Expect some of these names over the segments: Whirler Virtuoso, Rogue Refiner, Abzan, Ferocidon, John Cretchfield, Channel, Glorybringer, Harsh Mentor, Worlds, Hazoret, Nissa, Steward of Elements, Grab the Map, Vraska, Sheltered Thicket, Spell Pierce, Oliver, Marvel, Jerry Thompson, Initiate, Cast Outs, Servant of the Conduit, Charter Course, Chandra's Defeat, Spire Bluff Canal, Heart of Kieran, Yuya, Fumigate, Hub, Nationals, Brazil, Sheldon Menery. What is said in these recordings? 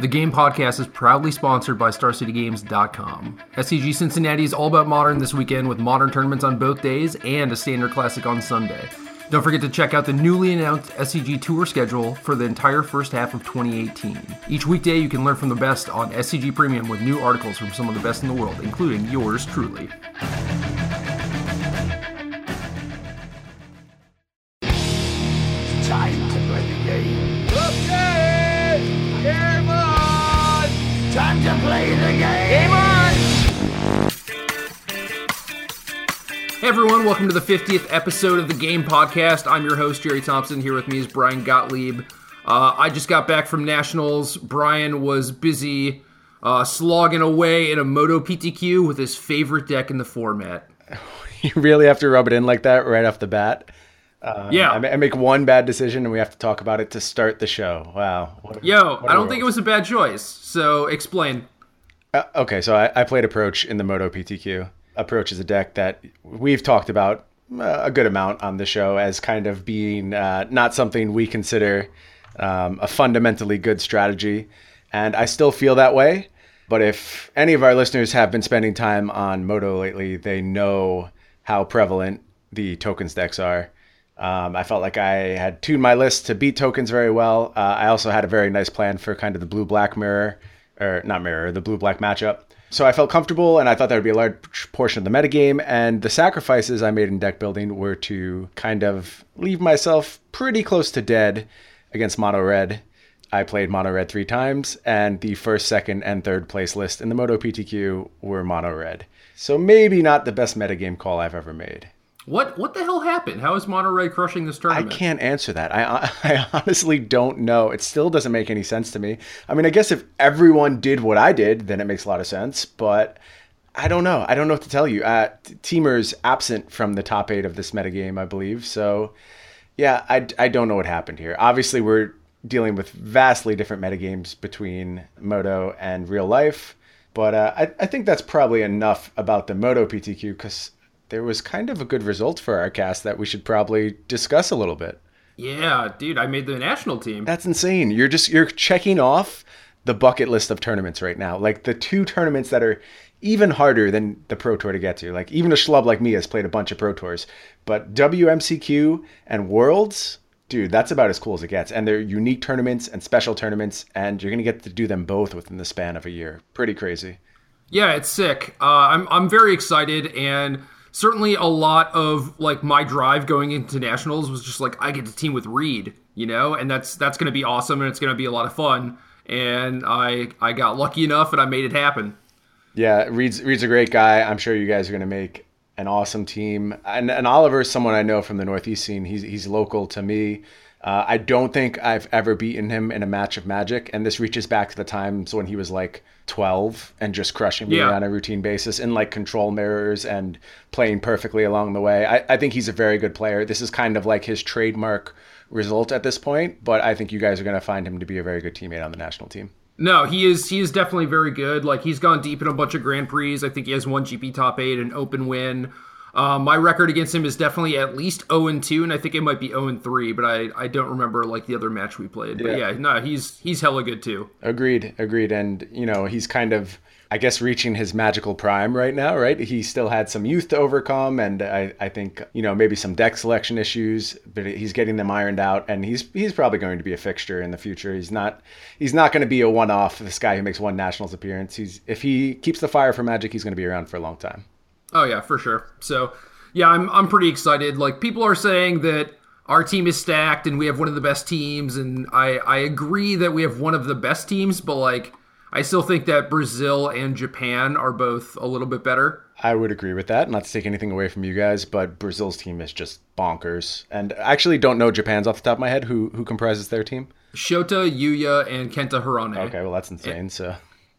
The Game Podcast is proudly sponsored by StarCityGames.com. SCG Cincinnati is all about Modern this weekend, with Modern tournaments on both days and a Standard Classic on Sunday. Don't forget to check out the newly announced SCG Tour schedule for the entire first half of 2018. Each weekday, you can learn from the best on SCG Premium with new articles from some of the best in the world, including yours truly. It's time to play the game. Okay! Game on! Time to play the game! Game on! Hey everyone, welcome to the 50th episode of the Game Podcast. I'm your host, Jerry Thompson. Here with me is Brian Gottlieb. I just got back from Nationals. Brian was busy slogging away in a Moto PTQ with his favorite deck in the format. You really have to rub it in like that right off the bat. Yeah. I make one bad decision and we have to talk about it to start the show. Wow. I don't think it was a bad choice, so explain. Okay, so I played Approach in the Moto PTQ. Approach is a deck that we've talked about a good amount on the show as kind of being not something we consider a fundamentally good strategy. And I still feel that way. But if any of our listeners have been spending time on Moto lately, they know how prevalent the tokens decks are. I felt like I had tuned my list to beat tokens very well. I also had a very nice plan for kind of the blue-black the blue-black matchup. So I felt comfortable, and I thought that would be a large portion of the metagame, and the sacrifices I made in deck building were to kind of leave myself pretty close to dead against Mono Red. I played Mono Red 3 times, and the first, second, and third place list in the Moto PTQ were Mono Red. So maybe not the best metagame call I've ever made. What the hell happened? How is Mono Red crushing this tournament? I can't answer that. I honestly don't know. It still doesn't make any sense to me. I mean, I guess if everyone did what I did, then it makes a lot of sense. But I don't know. I don't know what to tell you. Teamer's absent from the top 8 of this metagame, I believe. So, yeah, I don't know what happened here. Obviously, we're dealing with vastly different metagames between Moto and real life. But I think that's probably enough about the Moto PTQ because there was kind of a good result for our cast that we should probably discuss a little bit. Yeah, dude, I made the national team. That's insane. You're checking off the bucket list of tournaments right now. Like the 2 tournaments that are even harder than the Pro Tour to get to. Like even a schlub like me has played a bunch of Pro Tours, but WMCQ and Worlds, dude, that's about as cool as it gets. And they're unique tournaments and special tournaments, and you're going to get to do them both within the span of a year. Pretty crazy. Yeah, it's sick. I'm very excited, and certainly a lot of like my drive going into Nationals was just like, I get to team with Reed, you know, and that's going to be awesome. And it's going to be a lot of fun. And I got lucky enough and I made it happen. Yeah. Reed's a great guy. I'm sure you guys are going to make an awesome team. And Oliver is someone I know from the Northeast scene. He's local to me. I don't think I've ever beaten him in a match of Magic. And this reaches back to the times when he was like 12 and just crushing me on a routine basis in like control mirrors and playing perfectly along the way. I think he's a very good player. This is kind of like his trademark result at this point. But I think you guys are going to find him to be a very good teammate on the national team. No, he is definitely very good. Like he's gone deep in a bunch of Grand Prix. I think he has 1 GP top 8, an open win. My record against him is definitely at least 0-2, and I think it might be 0-3, but I don't remember like the other match we played. But he's hella good too. Agreed. And, you know, he's kind of, I guess, reaching his magical prime right now, right? He still had some youth to overcome, and I think, you know, maybe some deck selection issues, but he's getting them ironed out, and he's probably going to be a fixture in the future. He's not going to be a one-off, this guy who makes 1 Nationals appearance. If he keeps the fire for Magic, he's going to be around for a long time. Oh yeah, for sure. So yeah, I'm pretty excited. Like people are saying that our team is stacked and we have one of the best teams, and I agree that we have one of the best teams, but like I still think that Brazil and Japan are both a little bit better. I would agree with that. Not to take anything away from you guys, but Brazil's team is just bonkers. And I actually don't know Japan's off the top of my head who comprises their team. Shota, Yuya, and Kenta Hirane. Okay, well that's insane.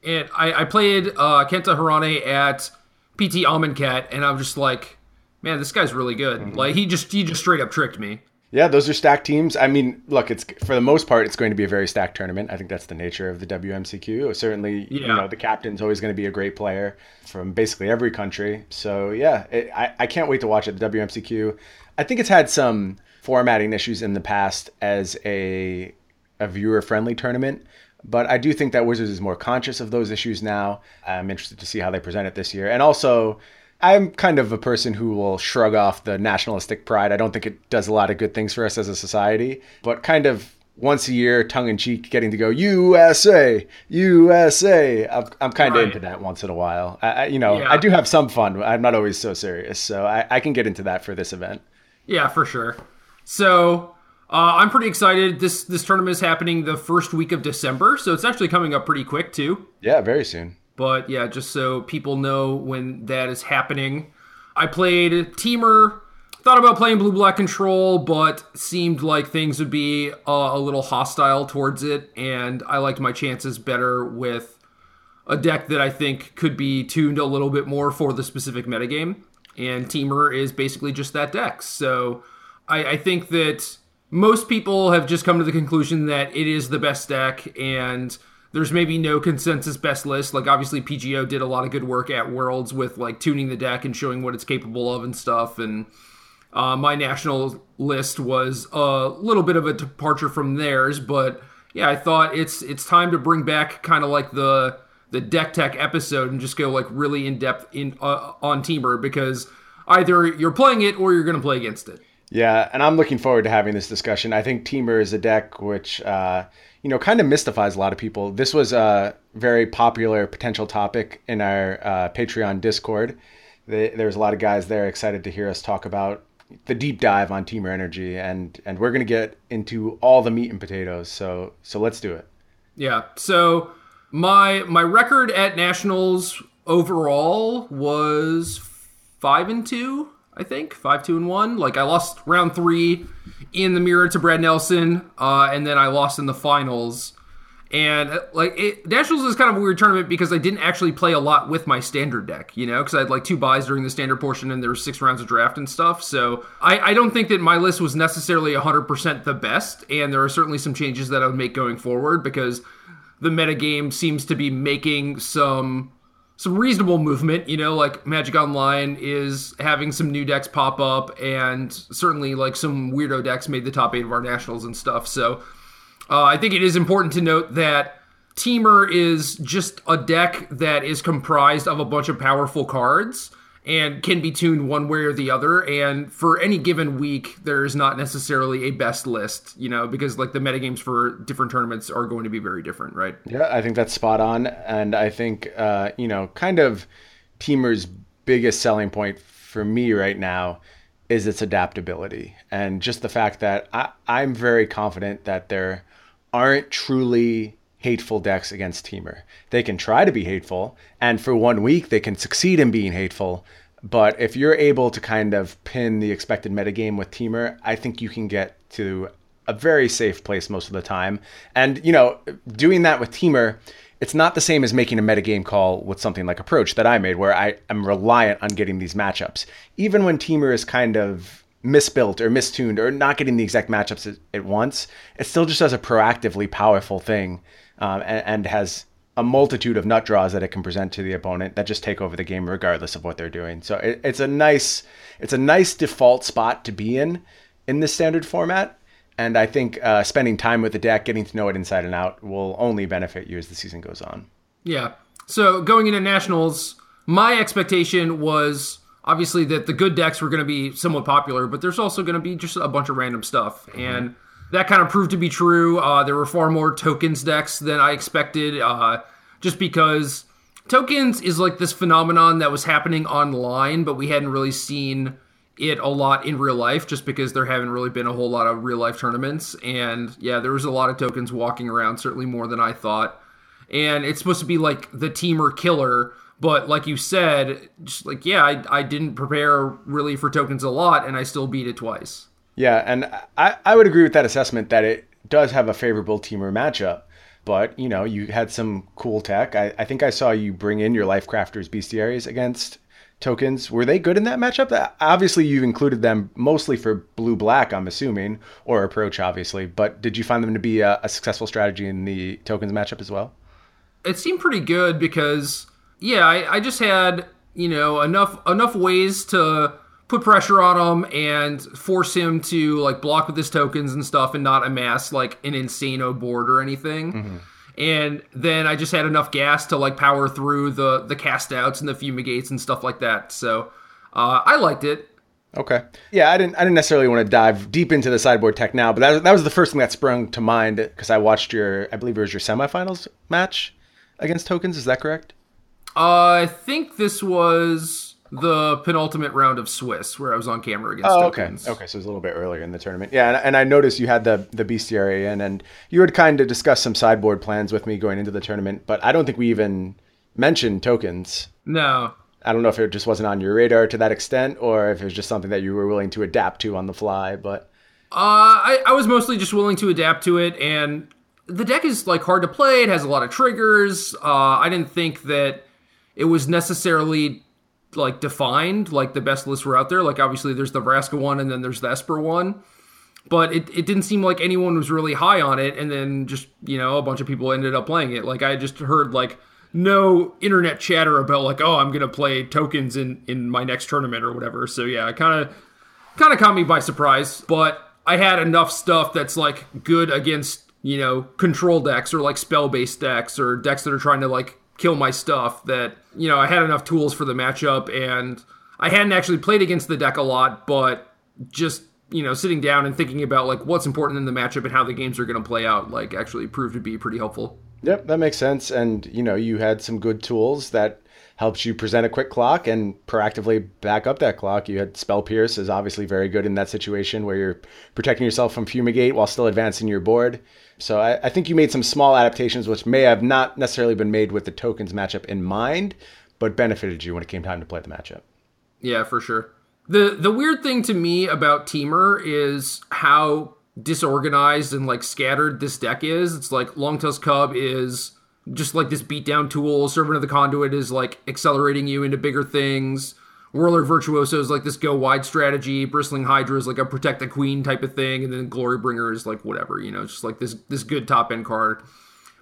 And I played Kenta Hirane at PT Almond Cat, and I'm just like, man, this guy's really good. Mm-hmm. Like he just straight up tricked me. Yeah, those are stacked teams. I mean, look, it's for the most part, it's going to be a very stacked tournament. I think that's the nature of the WMCQ. Certainly, you know, the captain's always going to be a great player from basically every country. So yeah, I can't wait to watch it. The WMCQ, I think it's had some formatting issues in the past as a viewer friendly tournament. But I do think that Wizards is more conscious of those issues now. I'm interested to see how they present it this year. And also, I'm kind of a person who will shrug off the nationalistic pride. I don't think it does a lot of good things for us as a society, but kind of once a year, tongue-in-cheek, getting to go, USA, USA. I'm kind of into that once in a while. I do have some fun. I'm not always so serious, so I can get into that for this event. Yeah, for sure. So I'm pretty excited. This tournament is happening the first week of December, so it's actually coming up pretty quick, too. Yeah, very soon. But yeah, just so people know when that is happening. I played Teamer. Thought about playing Blue-Black Control, but seemed like things would be a little hostile towards it, and I liked my chances better with a deck that I think could be tuned a little bit more for the specific metagame, and Teamer is basically just that deck. So I think that most people have just come to the conclusion that it is the best deck, and there's maybe no consensus best list. Like, obviously, PGO did a lot of good work at Worlds with, like, tuning the deck and showing what it's capable of and stuff, and my national list was a little bit of a departure from theirs, but yeah, I thought it's time to bring back kind of like the deck tech episode and just go like really in depth on Teamer, because either you're playing it or you're going to play against it. Yeah, and I'm looking forward to having this discussion. I think Teamer is a deck which kind of mystifies a lot of people. This was a very popular potential topic in our Patreon Discord. There's a lot of guys there excited to hear us talk about the deep dive on Teamer Energy, and we're going to get into all the meat and potatoes. So let's do it. Yeah. So my record at Nationals overall was 5-2, I think 5-2-1. Like, I lost round 3 in the mirror to Brad Nelson. And then I lost in the finals, and like Nationals is kind of a weird tournament because I didn't actually play a lot with my standard deck, because I had like 2 buys during the standard portion and there were 6 rounds of draft and stuff. So I don't think that my list was necessarily 100% the best. And there are certainly some changes that I would make going forward because the metagame seems to be making some reasonable movement, like Magic Online is having some new decks pop up, and certainly like some weirdo decks made the top 8 of our Nationals and stuff. So I think it is important to note that Teamer is just a deck that is comprised of a bunch of powerful cards and can be tuned one way or the other. And for any given week, there is not necessarily a best list, because like the metagames for different tournaments are going to be very different, right? Yeah, I think that's spot on. And I think, kind of Teamer's biggest selling point for me right now is its adaptability. And just the fact that I'm very confident that they're aren't truly hateful decks against Teamer. They can try to be hateful, and for one week they can succeed in being hateful, but if you're able to kind of pin the expected metagame with Teamer, I think you can get to a very safe place most of the time. And, doing that with Teamer, it's not the same as making a metagame call with something like Approach that I made, where I am reliant on getting these matchups. Even when Teamer is kind of misbuilt or mistuned or not getting the exact matchups it wants, it still just does a proactively powerful thing, and has a multitude of nut draws that it can present to the opponent that just take over the game regardless of what they're doing. So it's a nice default spot to be in this standard format. And I think spending time with the deck, getting to know it inside and out, will only benefit you as the season goes on. Yeah. So going into Nationals, my expectation was obviously that the good decks were going to be somewhat popular, but there's also going to be just a bunch of random stuff. Mm-hmm. And that kind of proved to be true. There were far more tokens decks than I expected, just because tokens is like this phenomenon that was happening online, but we hadn't really seen it a lot in real life just because there haven't really been a whole lot of real life tournaments. And yeah, there was a lot of tokens walking around, certainly more than I thought. And it's supposed to be like the Teamer killer. But like you said, just like, yeah, I didn't prepare really for tokens a lot, and I still beat it twice. Yeah, and I would agree with that assessment that it does have a favorable Teamer matchup. But, you had some cool tech. I think I saw you bring in your Lifecrafters Bestiaries against tokens. Were they good in that matchup? Obviously, you've included them mostly for Blue-Black, I'm assuming, or Approach, obviously. But did you find them to be a successful strategy in the tokens matchup as well? It seemed pretty good because yeah, I just had, enough ways to put pressure on him and force him to, like, block with his tokens and stuff and not amass, like, an insane board or anything. Mm-hmm. And then I just had enough gas to like power through the cast outs and the fumigates and stuff like that. So I liked it. Okay. Yeah, I didn't necessarily want to dive deep into the sideboard tech now, but that was the first thing that sprung to mind because I watched I believe it was your semifinals match against Tokens. Is that correct? I think this was the penultimate round of Swiss where I was on camera against Tokens. Okay. So it was a little bit earlier in the tournament. Yeah, and I noticed you had the bestiary in, and you had kind of discussed some sideboard plans with me going into the tournament, but I don't think we even mentioned Tokens. No. I don't know if it just wasn't on your radar to that extent or if it was just something that you were willing to adapt to on the fly, but... I was mostly just willing to adapt to it, and the deck is, like, hard to play. It has a lot of triggers. I didn't think that it was necessarily, like, defined, like, the best lists were out there. Like, obviously, there's the Vraska one, and then there's the Esper one, but it didn't seem like anyone was really high on it, and then just, you know, a bunch of people ended up playing it. Like, I just heard, like... no internet chatter about like, oh, I'm gonna play Tokens in my next tournament or whatever. So yeah, it kind of caught me by surprise, but I had enough stuff that's like good against, you know, control decks or like spell based decks or decks that are trying to like kill my stuff that, you know, I had enough tools for the matchup. And I hadn't actually played against the deck a lot, but just, you know, sitting down and thinking about like what's important in the matchup and how the games are going to play out, like actually proved to be pretty helpful. Yep, that makes sense. And, you know, you had some good tools that helps you present a quick clock and proactively back up that clock. You had Spell Pierce is obviously very good in that situation where you're protecting yourself from Fumigate while still advancing your board. So I think you made some small adaptations, which may have not necessarily been made with the Tokens matchup in mind, but benefited you when it came time to play the matchup. Yeah, for sure. The weird thing to me about Teamer is how disorganized and like scattered this deck is. It's like Longtusk Cub is just like this beatdown tool. Servant of the Conduit is like accelerating you into bigger things. Whirler Virtuoso is like this go wide strategy. Bristling Hydra is like a protect the queen type of thing, and then Glorybringer is like whatever, you know, just like this good top end card.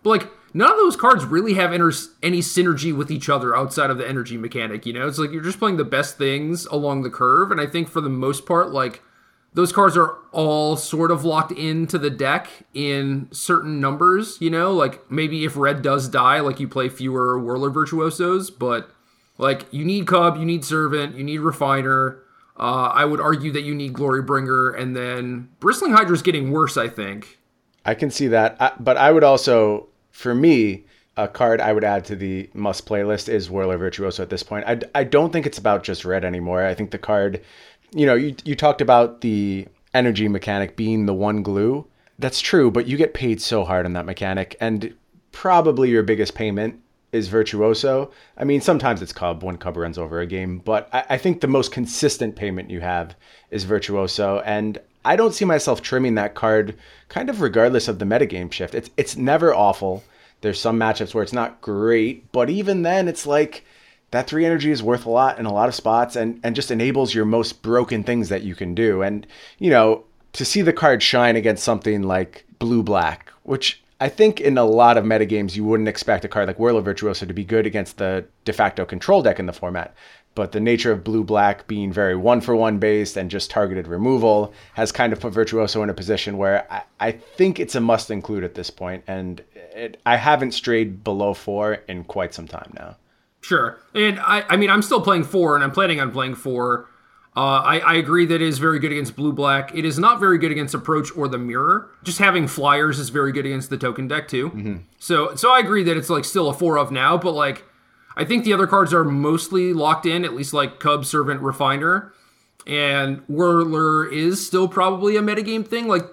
But like none of those cards really have any synergy with each other outside of the energy mechanic. You know, it's like you're just playing the best things along the curve, and I think for the most part, like those cards are all sort of locked into the deck in certain numbers, you know? Like, maybe if red does die, like, you play fewer Whirler Virtuosos, but, like, you need Cub, you need Servant, you need Refiner. I would argue that you need Glorybringer, and then Bristling Hydra's getting worse, I think. I can see that. But I would also, for me, a card I would add to the must-play list is Whirler Virtuoso at this point. I don't think it's about just red anymore. I think the card... You know, you talked about the energy mechanic being the one glue. That's true, but you get paid so hard on that mechanic, and probably your biggest payment is Virtuoso. I mean, sometimes it's Cub when Cub runs over a game, but I think the most consistent payment you have is Virtuoso, and I don't see myself trimming that card kind of regardless of the metagame shift. It's never awful. There's some matchups where it's not great, but even then it's like... that 3 energy is worth a lot in a lot of spots and just enables your most broken things that you can do. And, you know, to see the card shine against something like Blue-Black, which I think in a lot of metagames you wouldn't expect a card like Whirler Virtuoso to be good against the de facto control deck in the format. But the nature of Blue-Black being very 1-for-1 based and just targeted removal has kind of put Virtuoso in a position where I think it's a must include at this point. And I haven't strayed below 4 in quite some time now. Sure. And I mean, I'm still playing 4 and I'm planning on playing 4. I agree that it is very good against Blue-Black. It is not very good against Approach or the Mirror. Just having flyers is very good against the token deck too. Mm-hmm. So I agree that it's like still a 4 of now, but like, I think the other cards are mostly locked in, at least like Cub, Servant, Refiner. And Whirler is still probably a metagame thing. Like,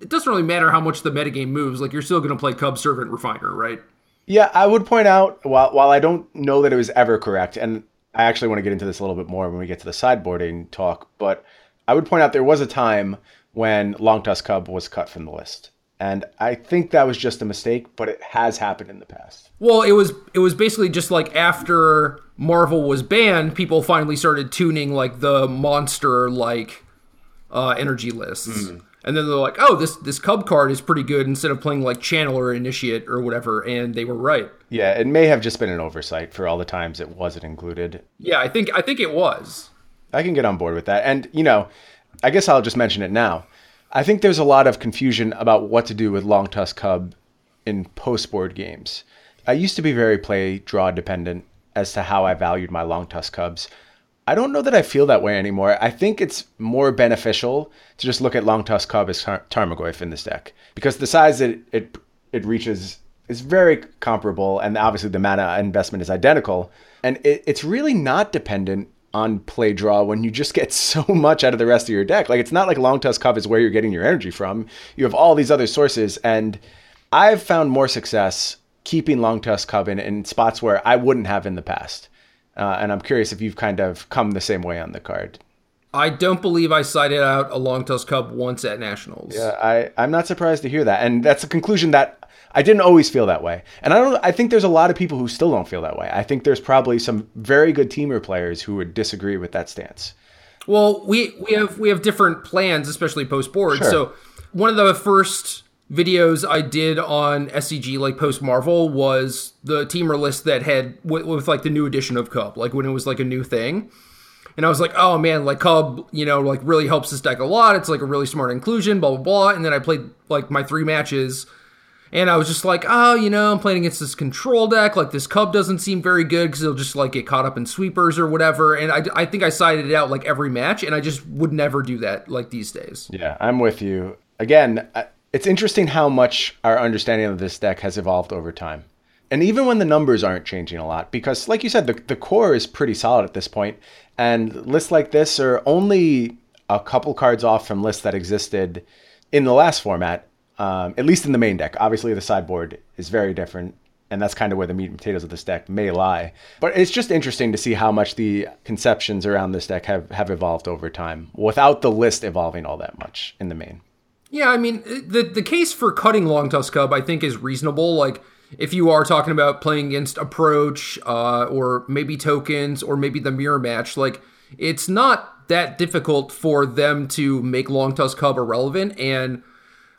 it doesn't really matter how much the metagame moves. Like, you're still going to play Cub, Servant, Refiner, right? Yeah, I would point out, while I don't know that it was ever correct, and I actually want to get into this a little bit more when we get to the sideboarding talk, but I would point out there was a time when Longtusk Cub was cut from the list. And I think that was just a mistake, but it has happened in the past. Well, it was basically just like after Marvel was banned, people finally started tuning like the monster like energy lists. Mm-hmm. And then they're like, oh, this Cub card is pretty good instead of playing like Channel or Initiate or whatever. And they were right. Yeah, it may have just been an oversight for all the times it wasn't included. Yeah, I think it was. I can get on board with that. And, you know, I guess I'll just mention it now. I think there's a lot of confusion about what to do with Longtusk Cub in post-board games. I used to be very play-draw dependent as to how I valued my Longtusk Cubs. I don't know that I feel that way anymore. I think it's more beneficial to just look at Longtusk Cub as Tarmogoyf in this deck, because the size it reaches is very comparable, and obviously the mana investment is identical. And it's really not dependent on play draw when you just get so much out of the rest of your deck. Like, it's not like Longtusk Cub is where you're getting your energy from. You have all these other sources, and I've found more success keeping Longtusk Cub in spots where I wouldn't have in the past. And I'm curious if you've kind of come the same way on the card. I don't believe I sided out a Longtusk Cub once at Nationals. Yeah, I'm not surprised to hear that. And that's a conclusion that I didn't always feel that way. And I think there's a lot of people who still don't feel that way. I think there's probably some very good teamer players who would disagree with that stance. Well, we have different plans, especially post-board. Sure. So one of the first videos I did on SCG, like post Marvel, was the teamer list that had with like the new edition of Cub, like when it was like a new thing. And I was like, oh man, like Cub, you know, like really helps this deck a lot. It's like a really smart inclusion, blah, blah, blah. And then I played like my three matches and I was just like, oh, you know, I'm playing against this control deck. Like this Cub doesn't seem very good because it'll just like get caught up in sweepers or whatever. And I think I sided it out like every match, and I just would never do that like these days. Yeah, I'm with you. Again, it's interesting how much our understanding of this deck has evolved over time. And even when the numbers aren't changing a lot, because like you said, the core is pretty solid at this point. And lists like this are only a couple cards off from lists that existed in the last format, at least in the main deck. Obviously, the sideboard is very different, and that's kind of where the meat and potatoes of this deck may lie. But it's just interesting to see how much the conceptions around this deck have evolved over time without the list evolving all that much in the main. Yeah, I mean, the case for cutting Longtusk Cub, I think, is reasonable. Like, if you are talking about playing against Approach, or maybe Tokens, or maybe the Mirror Match, like, it's not that difficult for them to make Longtusk Cub irrelevant. And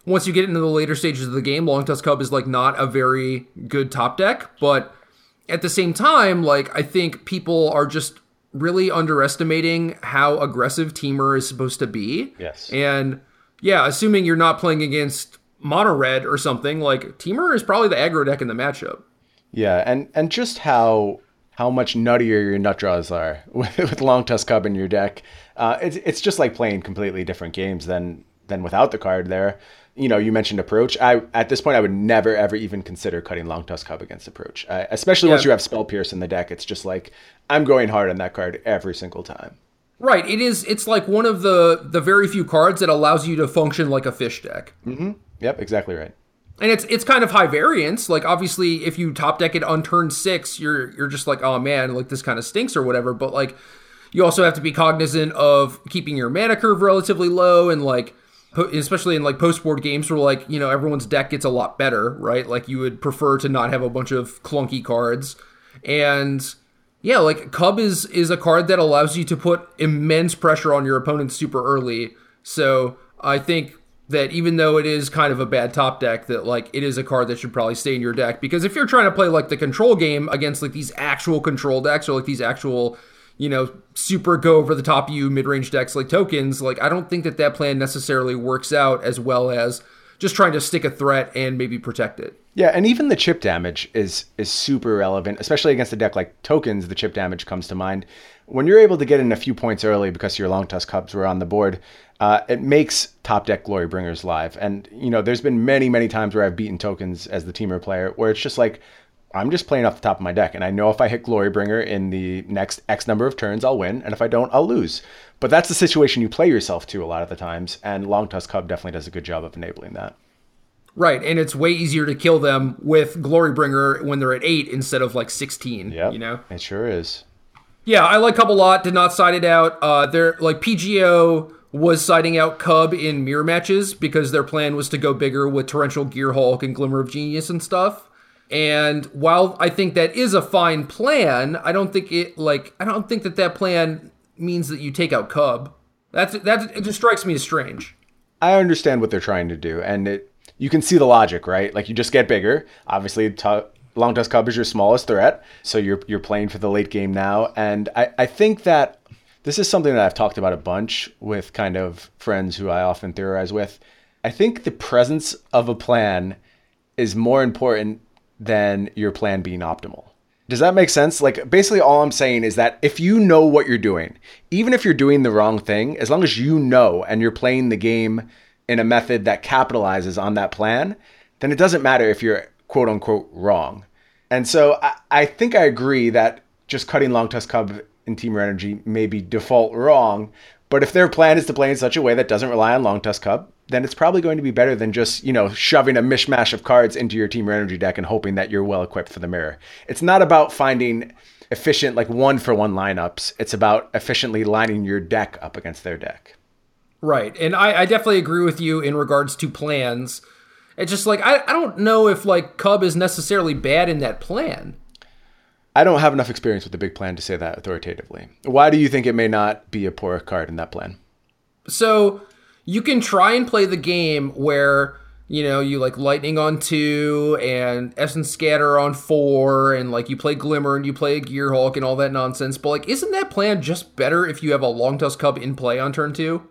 once you get into the later stages of the game, Longtusk Cub is, like, not a very good top deck. But at the same time, like, I think people are just really underestimating how aggressive Teamer is supposed to be. Yes. And yeah, assuming you're not playing against Mono Red or something, like Teamer is probably the aggro deck in the matchup. Yeah, and just how much nuttier your nut draws are with Longtusk Cub in your deck. It's just like playing completely different games than without the card there. You know, you mentioned Approach. At this point, I would never, ever even consider cutting Longtusk Cub against Approach, especially once you have Spell Pierce in the deck. It's just like, I'm going hard on that card every single time. Right, it's like one of the very few cards that allows you to function like a fish deck. Mm-hmm. Yep, exactly right. And it's kind of high variance. Like, obviously, if you top deck it on turn 6, you're just like, oh man, like this kind of stinks or whatever. But like, you also have to be cognizant of keeping your mana curve relatively low, and like, especially in like post-board games where like, you know, everyone's deck gets a lot better, right? Like, you would prefer to not have a bunch of clunky cards. And yeah, like Cub is a card that allows you to put immense pressure on your opponent super early. So I think that even though it is kind of a bad top deck, that like it is a card that should probably stay in your deck, because if you're trying to play like the control game against like these actual control decks, or like these actual, you know, super go over the top you mid-range decks like Tokens, like I don't think that plan necessarily works out as well as just trying to stick a threat and maybe protect it. Yeah, and even the chip damage is super relevant, especially against a deck like Tokens. The chip damage comes to mind. When you're able to get in a few points early because your Longtusk Cubs were on the board, it makes top deck Glorybringers live. And, you know, there's been many, many times where I've beaten Tokens as the teamer player where it's just like, I'm just playing off the top of my deck, and I know if I hit Glorybringer in the next X number of turns, I'll win, and if I don't, I'll lose. But that's the situation you play yourself to a lot of the times, and Longtusk Cub definitely does a good job of enabling that. Right, and it's way easier to kill them with Glorybringer when they're at 8 instead of like 16, yep, you know? It sure is. Yeah, I like Cub a lot, did not side it out. They're like PGO was siding out Cub in mirror matches because their plan was to go bigger with Torrential Gearhulk and Glimmer of Genius and stuff. And while I think that is a fine plan, I don't think that plan means that you take out Cub. That's it just strikes me as strange. I understand what they're trying to do, and you can see the logic, right? Like, you just get bigger. Obviously, Longtusk Cub is your smallest threat, so you're playing for the late game now. And I think that this is something that I've talked about a bunch with kind of friends who I often theorize with. I think the presence of a plan is more important than your plan being optimal. Does that make sense? Like, basically all I'm saying is that if you know what you're doing, even if you're doing the wrong thing, as long as you know and you're playing the game in a method that capitalizes on that plan, then it doesn't matter if you're quote unquote wrong. And so I think I agree that just cutting Longtusk Cub and Teamer Energy may be default wrong, but if their plan is to play in such a way that doesn't rely on Longtusk Cub, then it's probably going to be better than just, you know, shoving a mishmash of cards into your Teamer Energy deck and hoping that you're well equipped for the mirror. It's not about finding efficient, like, 1-for-1 lineups. It's about efficiently lining your deck up against their deck. Right. And I definitely agree with you in regards to plans. It's just like, I don't know if, like, Cub is necessarily bad in that plan. I don't have enough experience with the big plan to say that authoritatively. Why do you think it may not be a poor card in that plan? So you can try and play the game where, you know, you like Lightning on 2 and Essence Scatter on 4 and like you play Glimmer and you play a Gearhulk and all that nonsense. But like, isn't that plan just better if you have a Longtusk Cub in play on turn 2?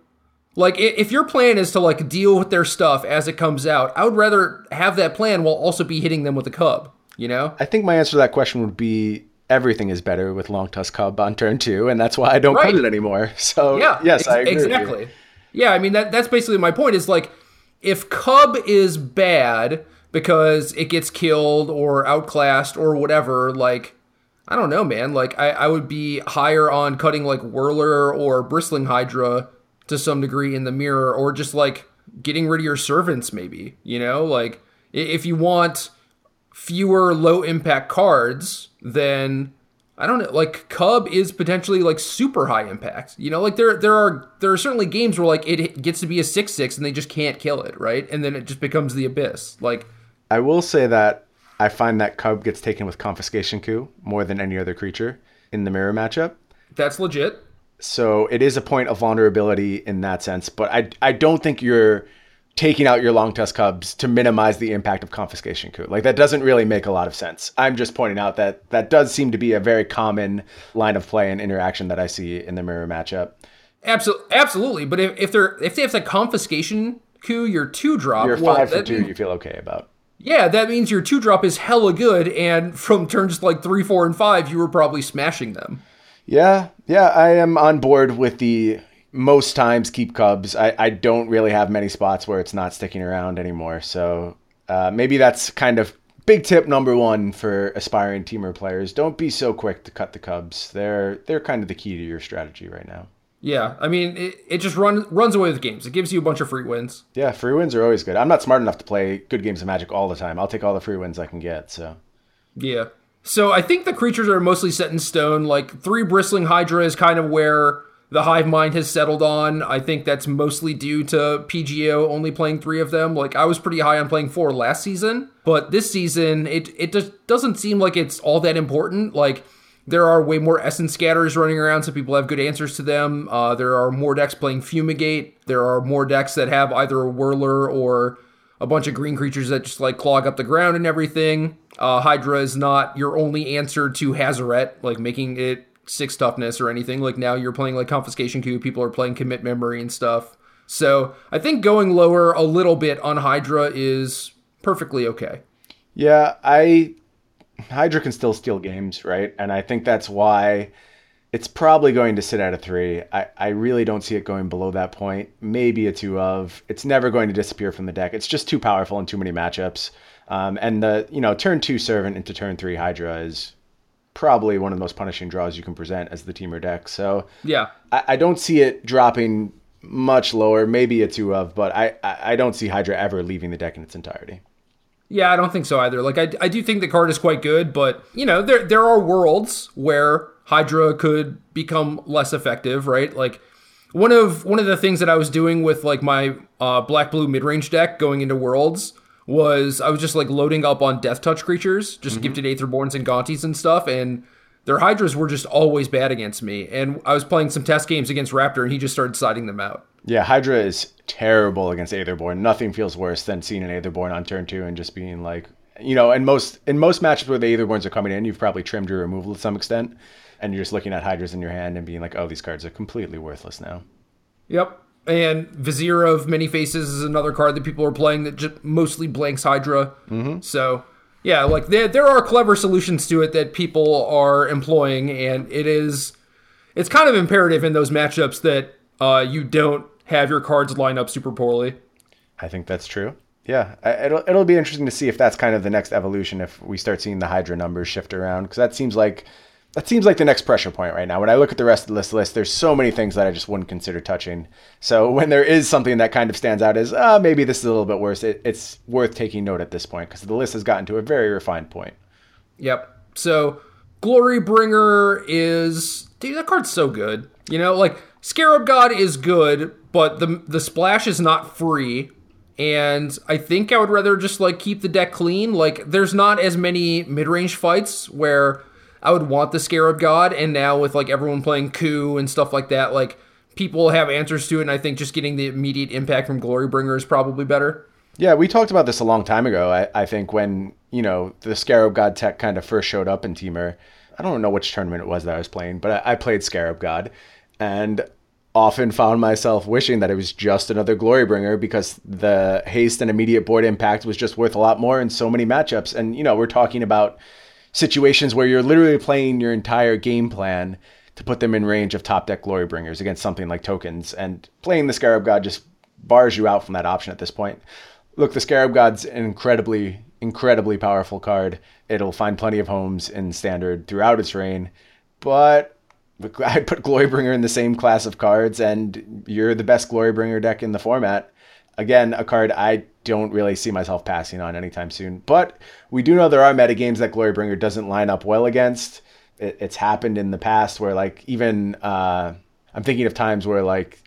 Like, if your plan is to like deal with their stuff as it comes out, I would rather have that plan while also be hitting them with a Cub. You know, I think my answer to that question would be everything is better with Longtusk Cub on turn 2, and that's why I don't cut it anymore. So yeah, yes, I agree. Exactly. With you. Yeah, I mean that's basically my point. Is like, if Cub is bad because it gets killed or outclassed or whatever, like, I don't know, man. Like I would be higher on cutting like Whirler or Bristling Hydra to some degree in the mirror, or just like getting rid of your servants, maybe. You know, like if you want fewer low impact cards, then I don't know, like Cub is potentially like super high impact. You know, like there are certainly games where like it gets to be a 6/6 and they just can't kill it, right? And then it just becomes the Abyss. Like, I will say that I find that Cub gets taken with Confiscation Coup more than any other creature in the mirror matchup. That's legit. So it is a point of vulnerability in that sense, but I don't think you're taking out your Longtusk Cubs to minimize the impact of Confiscation Coup. Like, that doesn't really make a lot of sense. I'm just pointing out that that does seem to be a very common line of play and interaction that I see in the mirror matchup. Absolutely. But if they have the Confiscation Coup, your 2-drop... Your 5-for-2 you feel okay about. Yeah, that means your 2-drop is hella good, and from turns like 3, 4, and 5, you were probably smashing them. Yeah, I am on board with the... most times keep Cubs. I don't really have many spots where it's not sticking around anymore. So maybe that's kind of big tip number one for aspiring Teamer players. Don't be so quick to cut the Cubs. They're kind of the key to your strategy right now. Yeah, I mean, it just runs away with games. It gives you a bunch of free wins. Yeah, free wins are always good. I'm not smart enough to play good games of Magic all the time. I'll take all the free wins I can get. So yeah. So I think the creatures are mostly set in stone. Like 3 Bristling Hydra is kind of where the hive mind has settled on. I think that's mostly due to PGO only playing 3 of them. Like, I was pretty high on playing 4 last season, but this season it just doesn't seem like it's all that important. Like, there are way more Essence Scatters running around, so people have good answers to them. There are more decks playing Fumigate. There are more decks that have either a Whirler or a bunch of green creatures that just like clog up the ground and everything. Hydra is not your only answer to Hazoret, like making it 6 toughness or anything. Like, now you're playing like Confiscation Coup, people are playing Commit Memory and stuff. So I think going lower a little bit on Hydra is perfectly okay. Yeah, Hydra can still steal games, right? And I think that's why it's probably going to sit at a 3. I really don't see it going below that point. Maybe a 2 of. It's never going to disappear from the deck. It's just too powerful in too many matchups. And the, you know, turn 2 Servant into turn 3 Hydra is probably one of the most punishing draws you can present as the Teamer deck. So yeah, I don't see it dropping much lower, maybe a 2 of, but I don't see Hydra ever leaving the deck in its entirety. Yeah, I don't think so either. Like, I do think the card is quite good, but, you know, there are worlds where Hydra could become less effective, right? Like, one of the things that I was doing with, like, my black-blue mid-range deck going into Worlds was I was just like loading up on Death Touch creatures, just Gifted Aetherborns and Gaunties and stuff, and their Hydras were just always bad against me. And I was playing some test games against Raptor, and he just started siding them out. Yeah, Hydra is terrible against Aetherborn. Nothing feels worse than seeing an Aetherborn on turn 2 and just being like, you know, in most matchups where the Aetherborns are coming in, you've probably trimmed your removal to some extent, and you're just looking at Hydras in your hand and being like, oh, these cards are completely worthless now. Yep. And Vizier of Many Faces is another card that people are playing that just mostly blanks Hydra. Mm-hmm. So, yeah, like there are clever solutions to it that people are employing, and it's kind of imperative in those matchups that you don't have your cards line up super poorly. I think that's true. Yeah, it'll be interesting to see if that's kind of the next evolution, if we start seeing the Hydra numbers shift around, because that seems like the next pressure point right now. When I look at the rest of this list, there's so many things that I just wouldn't consider touching. So when there is something that kind of stands out as, maybe this is a little bit worse, it's worth taking note at this point because the list has gotten to a very refined point. Yep. So Glorybringer is... Dude, that card's so good. You know, like, Scarab God is good, but the splash is not free. And I think I would rather just, like, keep the deck clean. Like, there's not as many mid-range fights where... I would want the Scarab God, and now with, like, everyone playing Coup and stuff like that, like, people have answers to it, and I think just getting the immediate impact from Glorybringer is probably better. Yeah, we talked about this a long time ago, I think, when, you know, the Scarab God tech kind of first showed up in Teamer. I don't know which tournament it was that I was playing, but I played Scarab God, and often found myself wishing that it was just another Glorybringer because the haste and immediate board impact was just worth a lot more in so many matchups, and, you know, we're talking about situations where you're literally playing your entire game plan to put them in range of top deck Glorybringers against something like tokens, and playing the Scarab God just bars you out from that option at this point. Look, the Scarab God's an incredibly, incredibly powerful card. It'll find plenty of homes in Standard throughout its reign, but I'd put Glorybringer in the same class of cards, and you're the best Glorybringer deck in the format. Again, a card I don't really see myself passing on anytime soon. But we do know there are metagames that Glorybringer doesn't line up well against. It's happened in the past where, like, even... I'm thinking of times where, like,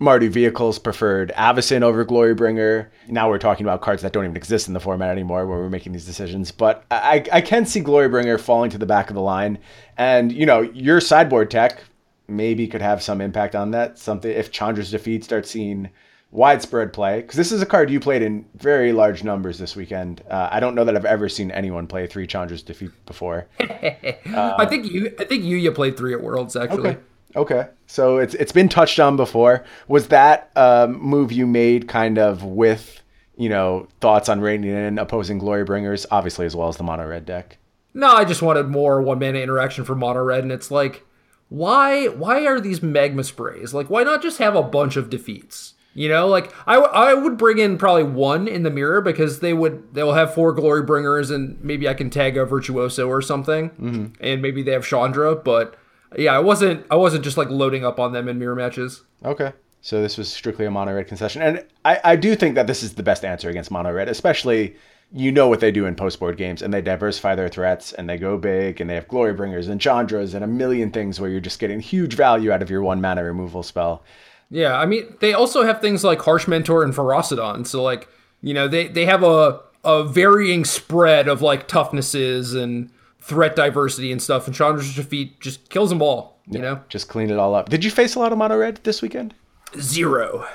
Mardu Vehicles preferred Avacyn over Glorybringer. Now we're talking about cards that don't even exist in the format anymore where we're making these decisions. But I can see Glorybringer falling to the back of the line. And, you know, your sideboard tech maybe could have some impact on that. Something if Chandra's Defeat starts seeing... widespread play, because this is a card you played in very large numbers this weekend. I don't know that I've ever seen anyone play 3 Chandra's Defeat before. I think you played 3 at Worlds, actually. Okay. So it's been touched on before. Was that move you made kind of with, you know, thoughts on reining in opposing Glorybringers, obviously, as well as the Mono Red deck? No, I just wanted more one-mana interaction for Mono Red, and it's like, why are these Magma Sprays? Like, why not just have a bunch of defeats? You know, like, I would bring in probably one in the mirror because they'll have 4 Glorybringers, and maybe I can tag a Virtuoso or something, mm-hmm. and maybe they have Chandra. But yeah, I wasn't just like loading up on them in mirror matches. Okay, so this was strictly a Mono Red concession, and I do think that this is the best answer against Mono Red, especially. You know what they do in post-board games, and they diversify their threats, and they go big, and they have Glorybringers and Chandras and a million things where you're just getting huge value out of your one mana removal spell. Yeah, I mean, they also have things like Harsh Mentor and Ferocidon. So, like, you know, they have a varying spread of, like, toughnesses and threat diversity and stuff. And Chandra's Defeat just kills them all, you know? Just clean it all up. Did you face a lot of Mono Red this weekend? Zero.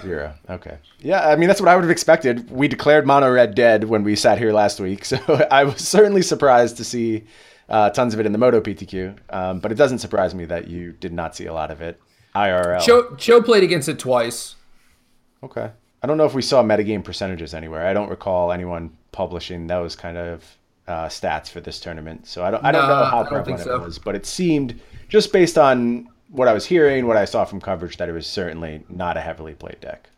Okay. Yeah, I mean, that's what I would have expected. We declared Mono Red dead when we sat here last week. So I was certainly surprised to see tons of it in the Moto PTQ. But it doesn't surprise me that you did not see a lot of it. IRL. Cho played against it twice. Okay. I don't know if we saw metagame percentages anywhere. I don't recall anyone publishing those kind of stats for this tournament. So I don't know how prevalent it was, but it seemed, just based on what I was hearing, what I saw from coverage, that it was certainly not a heavily played deck.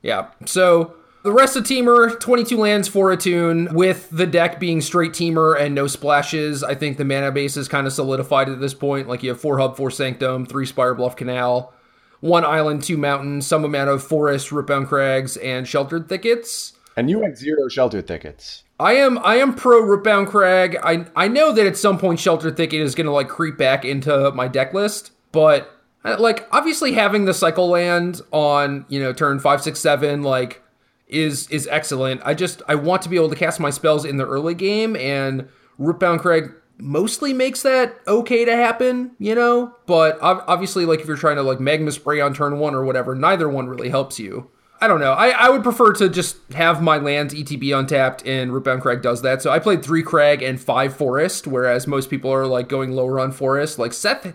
Yeah. So the rest of Teamer, 22 lands for a tune, with the deck being straight Teamer and no splashes. I think the mana base is kind of solidified at this point. Like, you have 4 Hub, 4 Sanctum, 3 Spire Bluff Canal, 1 Island, 2 Mountains, some amount of Forest, Rootbound Crags, and Sheltered Thickets. And you went 0 Sheltered Thickets. I am pro Rootbound Crag. I know that at some point Sheltered Thicket is going to, like, creep back into my deck list, but, like, obviously having the cycle land on, you know, turn 5, 6, 7, like... is excellent. I want to be able to cast my spells in the early game, and Rootbound Crag mostly makes that okay to happen, you know? But obviously, like, if you're trying to, like, Magma Spray on turn 1 or whatever, neither one really helps you. I don't know. I would prefer to just have my lands ETB untapped, and Rootbound Crag does that. So I played 3 Crag and 5 Forest, whereas most people are, like, going lower on Forest. Like, Seth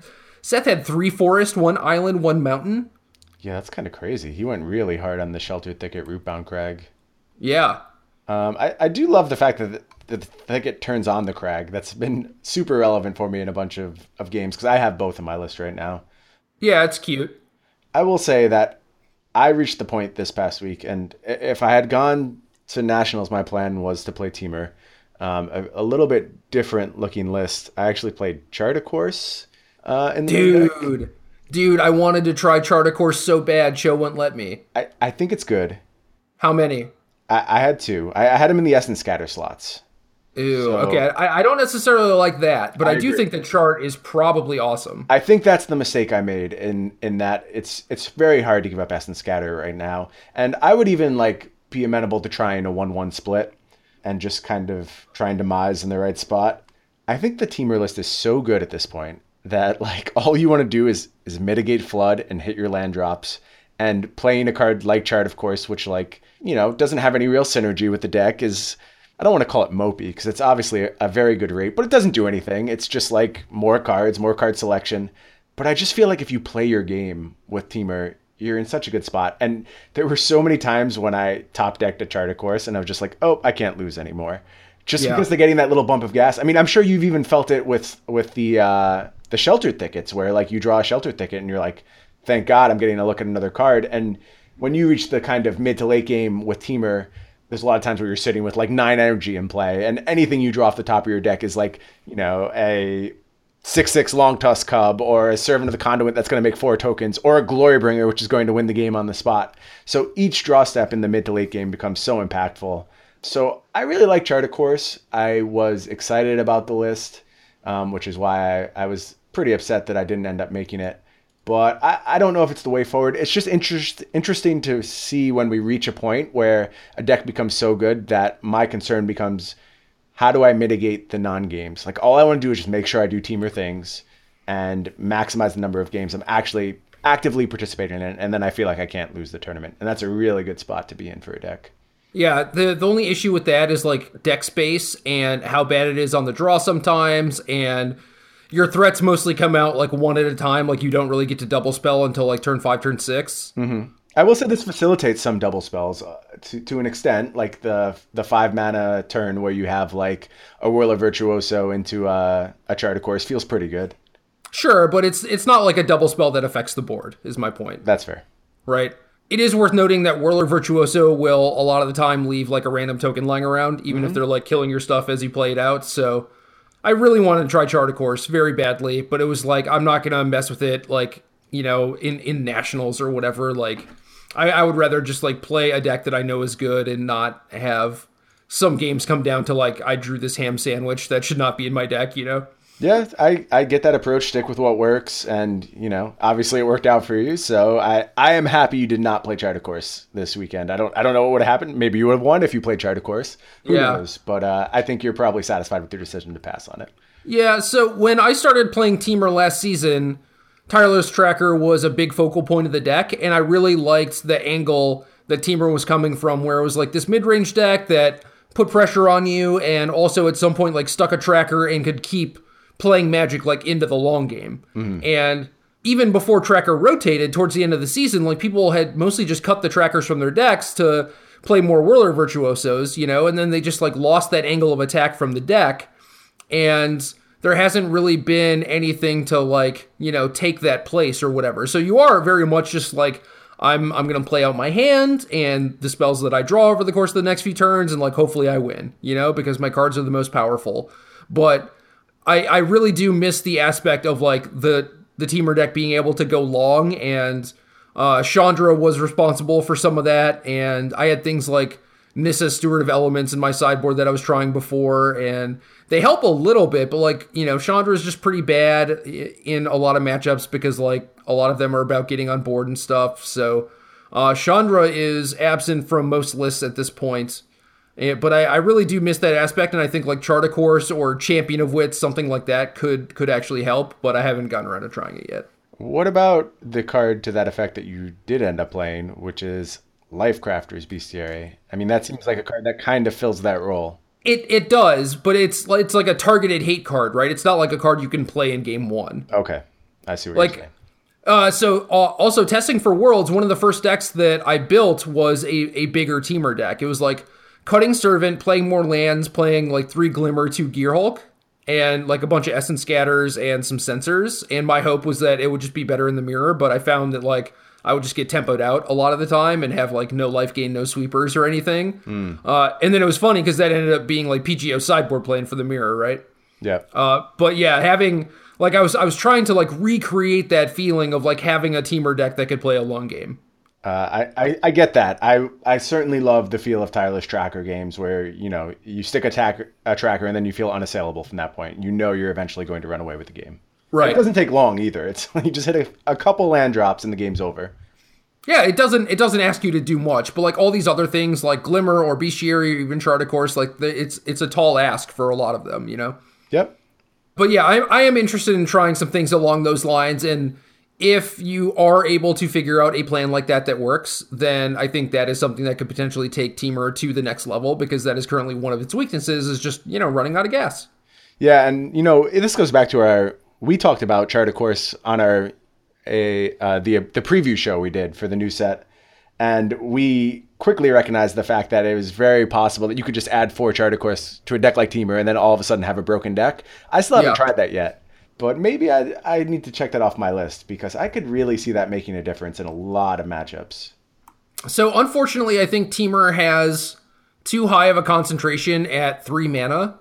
had 3 Forest, 1 Island, 1 Mountain. Yeah, that's kind of crazy. He went really hard on the Sheltered Thicket, Rootbound Crag. Yeah. I do love the fact that the Thicket turns on the Crag. That's been super relevant for me in a bunch of games, because I have both in my list right now. Yeah, it's cute. I will say that I reached the point this past week, and if I had gone to Nationals, my plan was to play Teamer. A little bit different looking list. I actually played Charter Course. Dude, I wanted to try Charter Course so bad. Cho wouldn't let me. I think it's good. How many? I had two. I had them in the Essence Scatter slots. Ew, so, okay. I don't necessarily like that, but I do think the chart is probably awesome. I think that's the mistake I made in that it's very hard to give up Essence Scatter right now. And I would even like be amenable to trying a 1-1 split and just kind of trying to mize in the right spot. I think the Teamer list is so good at this point that like all you want to do is mitigate flood and hit your land drops, and playing a card like Chart, of course, which like, you know, doesn't have any real synergy with the deck is, I don't want to call it mopey because it's obviously a very good rate, but it doesn't do anything. It's just like more card selection. But I just feel like if you play your game with Teamer, you're in such a good spot. And there were so many times when I top decked a Charter Course and I was just like, oh, I can't lose anymore. Just because they're getting that little bump of gas. I mean, I'm sure you've even felt it with the Sheltered Thickets, where like you draw a Sheltered Thicket and you're like, thank God I'm getting a look at another card. And when you reach the kind of mid to late game with Teamer, there's a lot of times where you're sitting with like 9 energy in play, and anything you draw off the top of your deck is like, you know, a 6/6 Longtusk Cub or a Servant of the Conduit that's going to make 4 tokens, or a Glorybringer, which is going to win the game on the spot. So each draw step in the mid to late game becomes so impactful. So I really like Charter Course. I was excited about the list, which is why I was pretty upset that I didn't end up making it. But I don't know if it's the way forward. It's just interesting to see when we reach a point where a deck becomes so good that my concern becomes, how do I mitigate the non-games? Like, all I want to do is just make sure I do Teamer things and maximize the number of games I'm actually actively participating in, and then I feel like I can't lose the tournament. And that's a really good spot to be in for a deck. Yeah, the only issue with that is, like, deck space and how bad it is on the draw sometimes, and your threats mostly come out like one at a time. Like, you don't really get to double spell until like turn 5, turn 6. Mm-hmm. I will say this facilitates some double spells to an extent, like the 5 mana turn where you have like a Whirler Virtuoso into a Charter Course feels pretty good. Sure, but it's not like a double spell that affects the board is my point. That's fair. Right. It is worth noting that Whirler Virtuoso will a lot of the time leave like a random token lying around, even if they're like killing your stuff as you play it out. So I really wanted to try Charter Course very badly, but it was like, I'm not going to mess with it, like, you know, in Nationals or whatever. Like, I would rather just, like, play a deck that I know is good and not have some games come down to, like, I drew this ham sandwich that should not be in my deck, you know? Yeah, I get that approach. Stick with what works. And, you know, obviously it worked out for you. So I am happy you did not play Charter Course this weekend. I don't know what would have happened. Maybe you would have won if you played Charter Course. Who knows? But I think you're probably satisfied with your decision to pass on it. Yeah, so when I started playing Teamer last season, Tireless Tracker was a big focal point of the deck. And I really liked the angle that Teamer was coming from, where it was like this mid-range deck that put pressure on you and also at some point like stuck a tracker and could keep playing Magic like into the long game. And even before Tracker rotated towards the end of the season, like, people had mostly just cut the Trackers from their decks to play more Whirler Virtuosos, you know, and then they just like lost that angle of attack from the deck, and there hasn't really been anything to, like, you know, take that place or whatever. So you are very much just like, I'm gonna play out my hand and the spells that I draw over the course of the next few turns, and like hopefully I win, you know, because my cards are the most powerful. But I really do miss the aspect of, like, the Teamer deck being able to go long, and Chandra was responsible for some of that, and I had things like Nissa, Steward of Elements in my sideboard that I was trying before, and they help a little bit, but, like, you know, Chandra is just pretty bad in a lot of matchups because, like, a lot of them are about getting on board and stuff, so Chandra is absent from most lists at this point. But I really do miss that aspect, and I think like Charter Course or Champion of Wits, something like that could actually help, but I haven't gotten around to trying it yet. What about the card to that effect that you did end up playing, which is Lifecrafters Bestiary? I mean, that seems like a card that kind of fills that role. It does, but it's like a targeted hate card, right? It's not like a card you can play in game 1. Okay, I see what you're saying. Also testing for Worlds, one of the first decks that I built was a bigger Teamer deck. It was like cutting Servant, playing more lands, playing like 3 Glimmer, 2 Gearhulk, and like a bunch of Essence Scatters and some Sensors. And my hope was that it would just be better in the mirror, but I found that like I would just get tempoed out a lot of the time and have like no life gain, no sweepers or anything. And then it was funny because that ended up being like PGO sideboard playing for the mirror, right? Yeah. But yeah, having... Like I was trying to like recreate that feeling of like having a Teamer deck that could play a long game. I get that. I certainly love the feel of Tireless Tracker games where, you know, you stick a tracker and then you feel unassailable from that point. You know you're eventually going to run away with the game. Right. It doesn't take long either. It's you just hit a couple land drops and the game's over. Yeah, it doesn't ask you to do much, but like all these other things like Glimmer or Bestiary or even Charter Course, like it's a tall ask for a lot of them, you know? Yep. But yeah, I am interested in trying some things along those lines, and if you are able to figure out a plan like that that works, then I think that is something that could potentially take Teamer to the next level, because that is currently one of its weaknesses, is just, you know, running out of gas. Yeah, and, you know, this goes back to we talked about Charter Course on the preview show we did for the new set, and we quickly recognized the fact that it was very possible that you could just add 4 Charter Course to a deck like Teamer and then all of a sudden have a broken deck. I still haven't tried that yet, but maybe I need to check that off my list, because I could really see that making a difference in a lot of matchups. So unfortunately, I think Teamer has too high of a concentration at 3 mana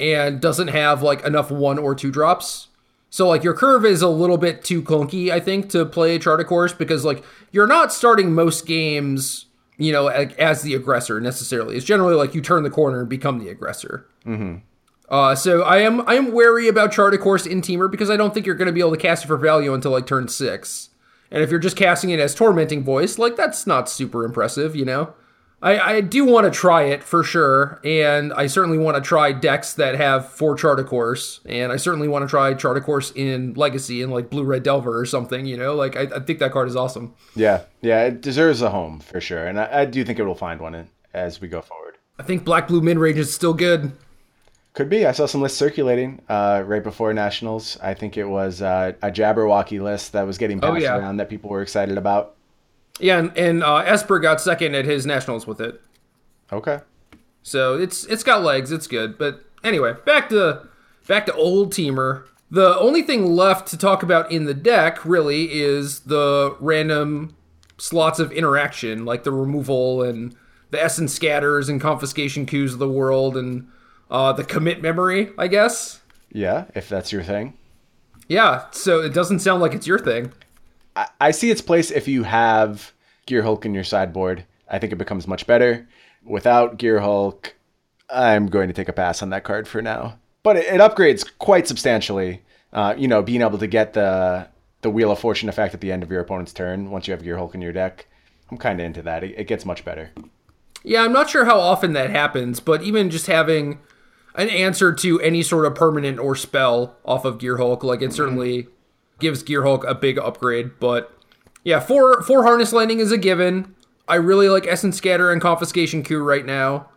and doesn't have like enough 1 or 2 drops. So like your curve is a little bit too clunky, I think, to play Charter Course, because like you're not starting most games, you know, as the aggressor necessarily. It's generally like you turn the corner and become the aggressor. Mm-hmm. So I am wary about Charter Course in Teamer, because I don't think you're going to be able to cast it for value until like turn 6. And if you're just casting it as Tormenting Voice, like that's not super impressive, you know? I do want to try it for sure. And I certainly want to try decks that have 4 Charter Course. And I certainly want to try Charter Course in Legacy and like Blue-Red Delver or something, you know? Like I think that card is awesome. Yeah. Yeah. It deserves a home for sure. And I do think it will find one as we go forward. I think Black-Blue Midrange is still good. Could be. I saw some lists circulating right before Nationals. I think it was a Jabberwocky list that was getting passed around that people were excited about. Yeah, and Esper got second at his Nationals with it. Okay. So it's got legs, it's good. But anyway, back to old Teamer. The only thing left to talk about in the deck, really, is the random slots of interaction, like the removal and the Essence Scatters and Confiscation Coups of the world and the Commit Memory, I guess. Yeah, if that's your thing. Yeah, so it doesn't sound like it's your thing. I see its place if you have Gearhulk in your sideboard. I think it becomes much better. Without Gearhulk, I'm going to take a pass on that card for now. But it upgrades quite substantially. You know, being able to get the Wheel of Fortune effect at the end of your opponent's turn once you have Gearhulk in your deck. I'm kind of into that. It gets much better. Yeah, I'm not sure how often that happens, but even just having an answer to any sort of permanent or spell off of Gearhulk, like it certainly... gives Gearhulk a big upgrade. But yeah, 4 Harness Lightning is a given. I really like Essence Scatter and Confiscation Coup right now.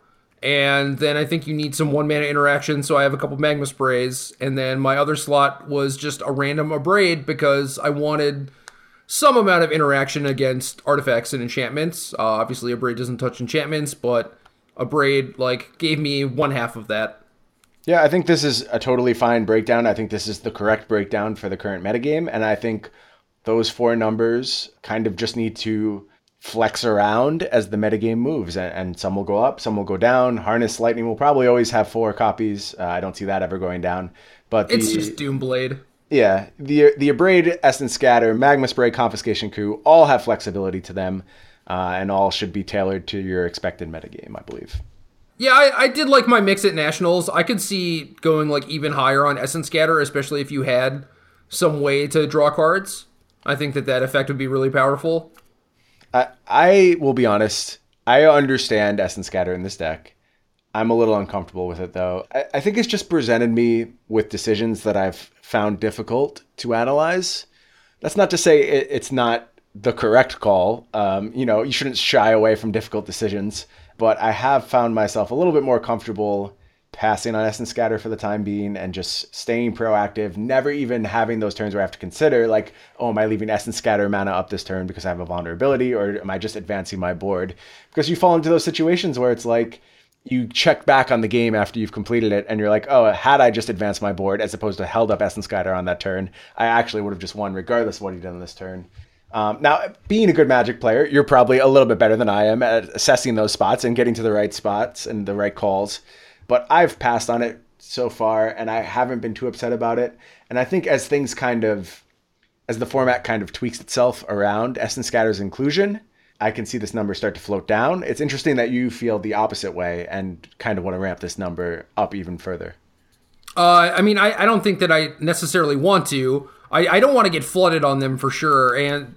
And then I think you need some 1-mana interaction, so I have a couple Magma Sprays. And then my other slot was just a random Abrade, because I wanted some amount of interaction against artifacts and enchantments. Obviously, Abrade doesn't touch enchantments, but Abrade, like, gave me 1/2 of that. Yeah, I think this is a totally fine breakdown. I think this is the correct breakdown for the current metagame. And I think those 4 numbers kind of just need to flex around as the metagame moves. And some will go up, some will go down. Harness Lightning will probably always have 4 copies. I don't see that ever going down. But it's just Doomblade. Yeah, the Abrade, Essence Scatter, Magma Spray, Confiscation Coup all have flexibility to them. And all should be tailored to your expected metagame, I believe. Yeah, I did like my mix at Nationals. I could see going like even higher on Essence Scatter, especially if you had some way to draw cards. I think that effect would be really powerful. I will be honest. I understand Essence Scatter in this deck. I'm a little uncomfortable with it, though. I think it's just presented me with decisions that I've found difficult to analyze. That's not to say it's not the correct call. You know, you shouldn't shy away from difficult decisions. But I have found myself a little bit more comfortable passing on Essence Scatter for the time being and just staying proactive, never even having those turns where I have to consider, like, oh, am I leaving Essence Scatter mana up this turn because I have a vulnerability, or am I just advancing my board? Because you fall into those situations where it's like, you check back on the game after you've completed it and you're like, oh, had I just advanced my board as opposed to held up Essence Scatter on that turn, I actually would have just won regardless of what he did on this turn. Now, being a good Magic player, you're probably a little bit better than I am at assessing those spots and getting to the right spots and the right calls. But I've passed on it so far and I haven't been too upset about it. And I think as things kind of, as the format kind of tweaks itself around Essence Scatter's inclusion, I can see this number start to float down. It's interesting that you feel the opposite way and kind of want to ramp this number up even further. I mean, I don't think that I necessarily want to. I don't want to get flooded on them for sure. And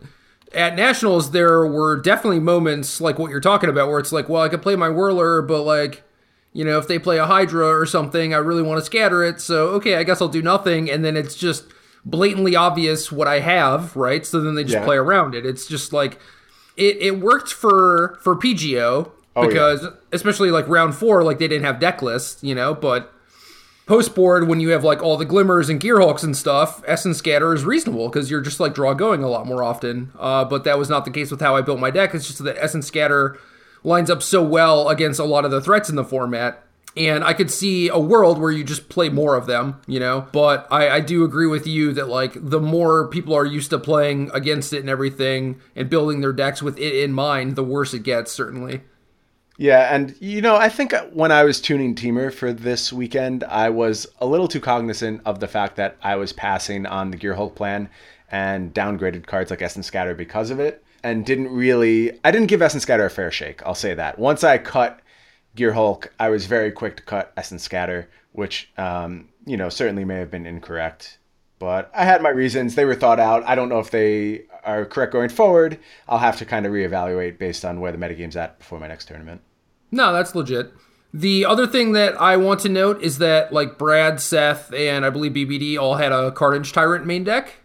at Nationals, there were definitely moments like what you're talking about where it's like, well, I could play my Whirler, but like, you know, if they play a Hydra or something, I really want to scatter it. So, okay, I guess I'll do nothing. And then it's just blatantly obvious what I have, right? So then they just play around it. It's just like... It worked for PGO because especially like round four, like they didn't have deck lists, you know, but post board when you have like all the Glimmers and Gearhulks and stuff, Essence Scatter is reasonable because you're just like draw going a lot more often. But that was not the case with how I built my deck. It's just that Essence Scatter lines up so well against a lot of the threats in the format. And I could see a world where you just play more of them, you know, but I do agree with you that like the more people are used to playing against it and everything and building their decks with it in mind, the worse it gets, certainly. Yeah. And, you know, I think when I was tuning Teamer for this weekend, I was a little too cognizant of the fact that I was passing on the Gearhulk plan and downgraded cards like Essence Scatter because of it. And I didn't give Essence Scatter a fair shake. I'll say that. Once I cut Gearhulk, I was very quick to cut Essence Scatter, which, you know, certainly may have been incorrect. But I had my reasons. They were thought out. I don't know if they are correct going forward. I'll have to kind of reevaluate based on where the metagame's at before my next tournament. No, that's legit. The other thing that I want to note is that, like, Brad, Seth, and I believe BBD all had a Carnage Tyrant main deck,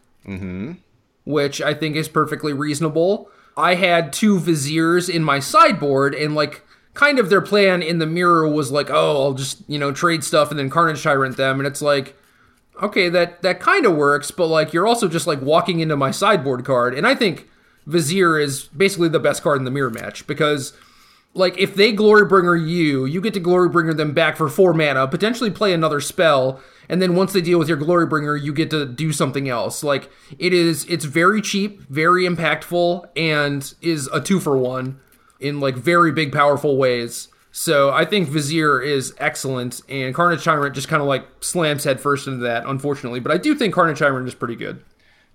which I think is perfectly reasonable. I had two Viziers in my sideboard, and, like, kind of their plan in the mirror was like, oh, I'll just, you know, trade stuff and then Carnage Tyrant them. And it's like, okay, that kind of works, but like, you're also just like walking into my sideboard card. And I think Vizier is basically the best card in the mirror match because like if they Glorybringer you get to Glorybringer them back for 4 mana, potentially play another spell. And then once they deal with your Glorybringer, you get to do something else. Like it's very cheap, very impactful, and is a 2-for-1. In like very big, powerful ways. So I think Vizier is excellent, and Carnage Tyrant just kind of like slams headfirst into that, unfortunately. But I do think Carnage Tyrant is pretty good.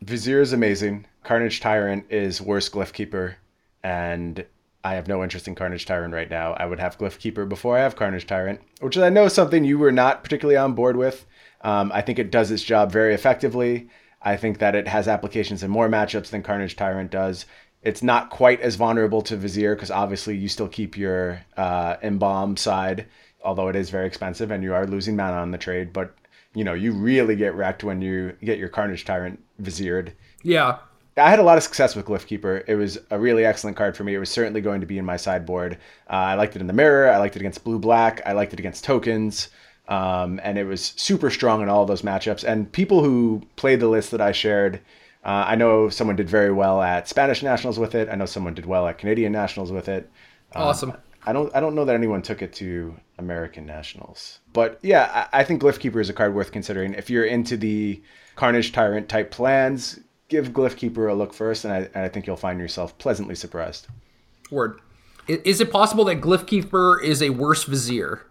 Vizier is amazing. Carnage Tyrant is worse Glyph Keeper, and I have no interest in Carnage Tyrant right now. I would have Glyph Keeper before I have Carnage Tyrant, which I know is something you were not particularly on board with. I think it does its job very effectively. I think that it has applications in more matchups than Carnage Tyrant does. It's not quite as vulnerable to Vizier because obviously you still keep your Embalm side, although it is very expensive and you are losing mana on the trade. But, you know, you really get wrecked when you get your Carnage Tyrant Viziered. Yeah. I had a lot of success with Glyph Keeper. It was a really excellent card for me. It was certainly going to be in my sideboard. I liked it in the mirror. I liked it against Blue-Black. I liked it against tokens. And it was super strong in all those matchups. And people who played the list that I shared... I know someone did very well at Spanish Nationals with it. I know someone did well at Canadian Nationals with it. Awesome. I don't know that anyone took it to American Nationals. But yeah, I think Glyph Keeper is a card worth considering. If you're into the Carnage Tyrant type plans, give Glyph Keeper a look first, and I think you'll find yourself pleasantly surprised. Word. Is it possible that Glyph Keeper is a worse Vizier?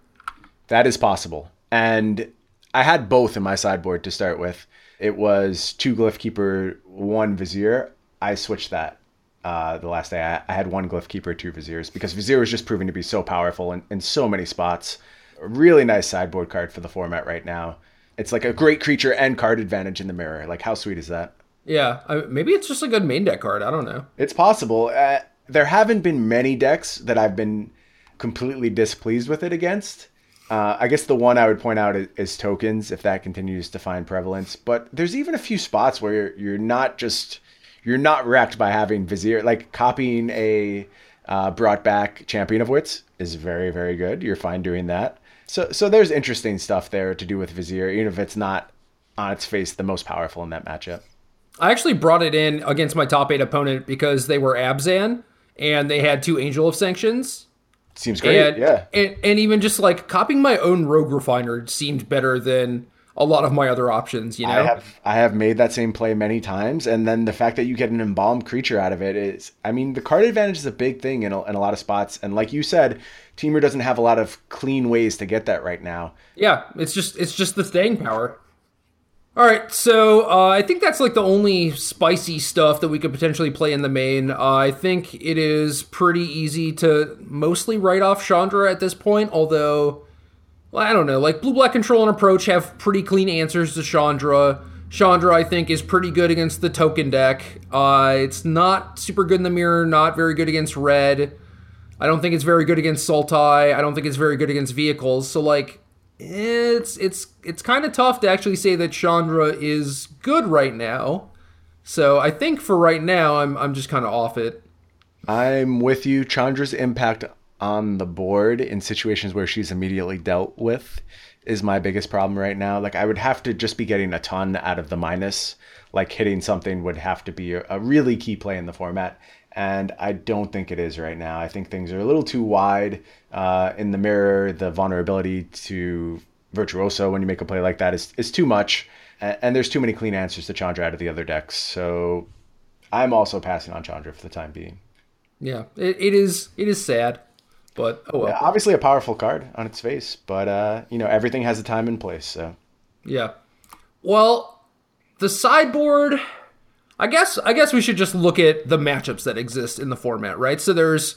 That is possible. And I had both in my sideboard to start with. It was 2 Glyph Keeper, 1 Vizier. I switched that the last day. I had 1 Glyph Keeper, 2 Viziers, because Vizier was just proving to be so powerful in so many spots. A really nice sideboard card for the format right now. It's like a great creature and card advantage in the mirror. Like, how sweet is that? Yeah, maybe it's just a good main deck card. I don't know. It's possible. There haven't been many decks that I've been completely displeased with it against. I guess the one I would point out is tokens, if that continues to find prevalence. But there's even a few spots where you're not wrecked by having Vizier. Like copying a brought back Champion of Wits is very, very good. You're fine doing that. So there's interesting stuff there to do with Vizier, even if it's not on its face the most powerful in that matchup. I actually brought it in against my top 8 opponent because they were Abzan and they had 2 Angel of Sanctions. Seems great, and, yeah. And even just like copying my own Rogue Refiner seemed better than a lot of my other options, you know? I have made that same play many times, and then the fact that you get an embalmed creature out of it is, I mean, the card advantage is a big thing in a lot of spots, and like you said, Teamer doesn't have a lot of clean ways to get that right now. Yeah, it's just the staying power. All right, so I think that's like the only spicy stuff that we could potentially play in the main. I think it is pretty easy to mostly write off Chandra at this point, although, well, I don't know. Like, Blue-Black Control and Approach have pretty clean answers to Chandra. Chandra, I think, is pretty good against the token deck. It's not super good in the mirror, not very good against red. I don't think it's very good against Sultai. I don't think it's very good against vehicles. So, like, it's kind of tough to actually say that Chandra is good right now. So I think for right now, I'm just kind of off it. I'm with you. Chandra's impact on the board in situations where she's immediately dealt with is my biggest problem right now. Like, I would have to just be getting a ton out of the minus. Like, hitting something would have to be a really key play in the format. And I don't think it is right now. I think things are a little too wide in the mirror. The vulnerability to Virtuoso when you make a play like that is too much. And there's too many clean answers to Chandra out of the other decks. So I'm also passing on Chandra for the time being. Yeah, it is sad, but oh well. Yeah, obviously a powerful card on its face, but everything has a time and place. So yeah. Well, the sideboard, I guess we should just look at the matchups that exist in the format, right? So there's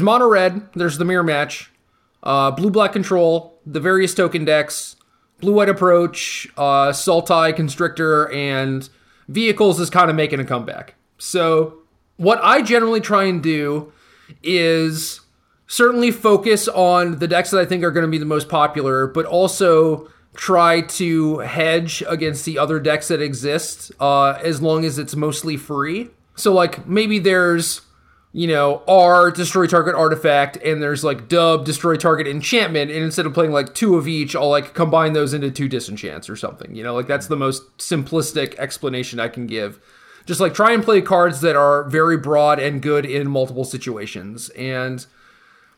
Mono Red, there's the mirror match, Blue-Black Control, the various token decks, Blue-White Approach, Sultai, Constrictor, and Vehicles is kind of making a comeback. So what I generally try and do is certainly focus on the decks that I think are going to be the most popular, but also try to hedge against the other decks that exist as long as it's mostly free. So, like, maybe there's, R, destroy target artifact, and there's, like, dub, destroy target enchantment, and instead of playing, like, 2 of each, I'll, like, combine those into 2 disenchants or something. Like, that's the most simplistic explanation I can give. Just, like, try and play cards that are very broad and good in multiple situations, and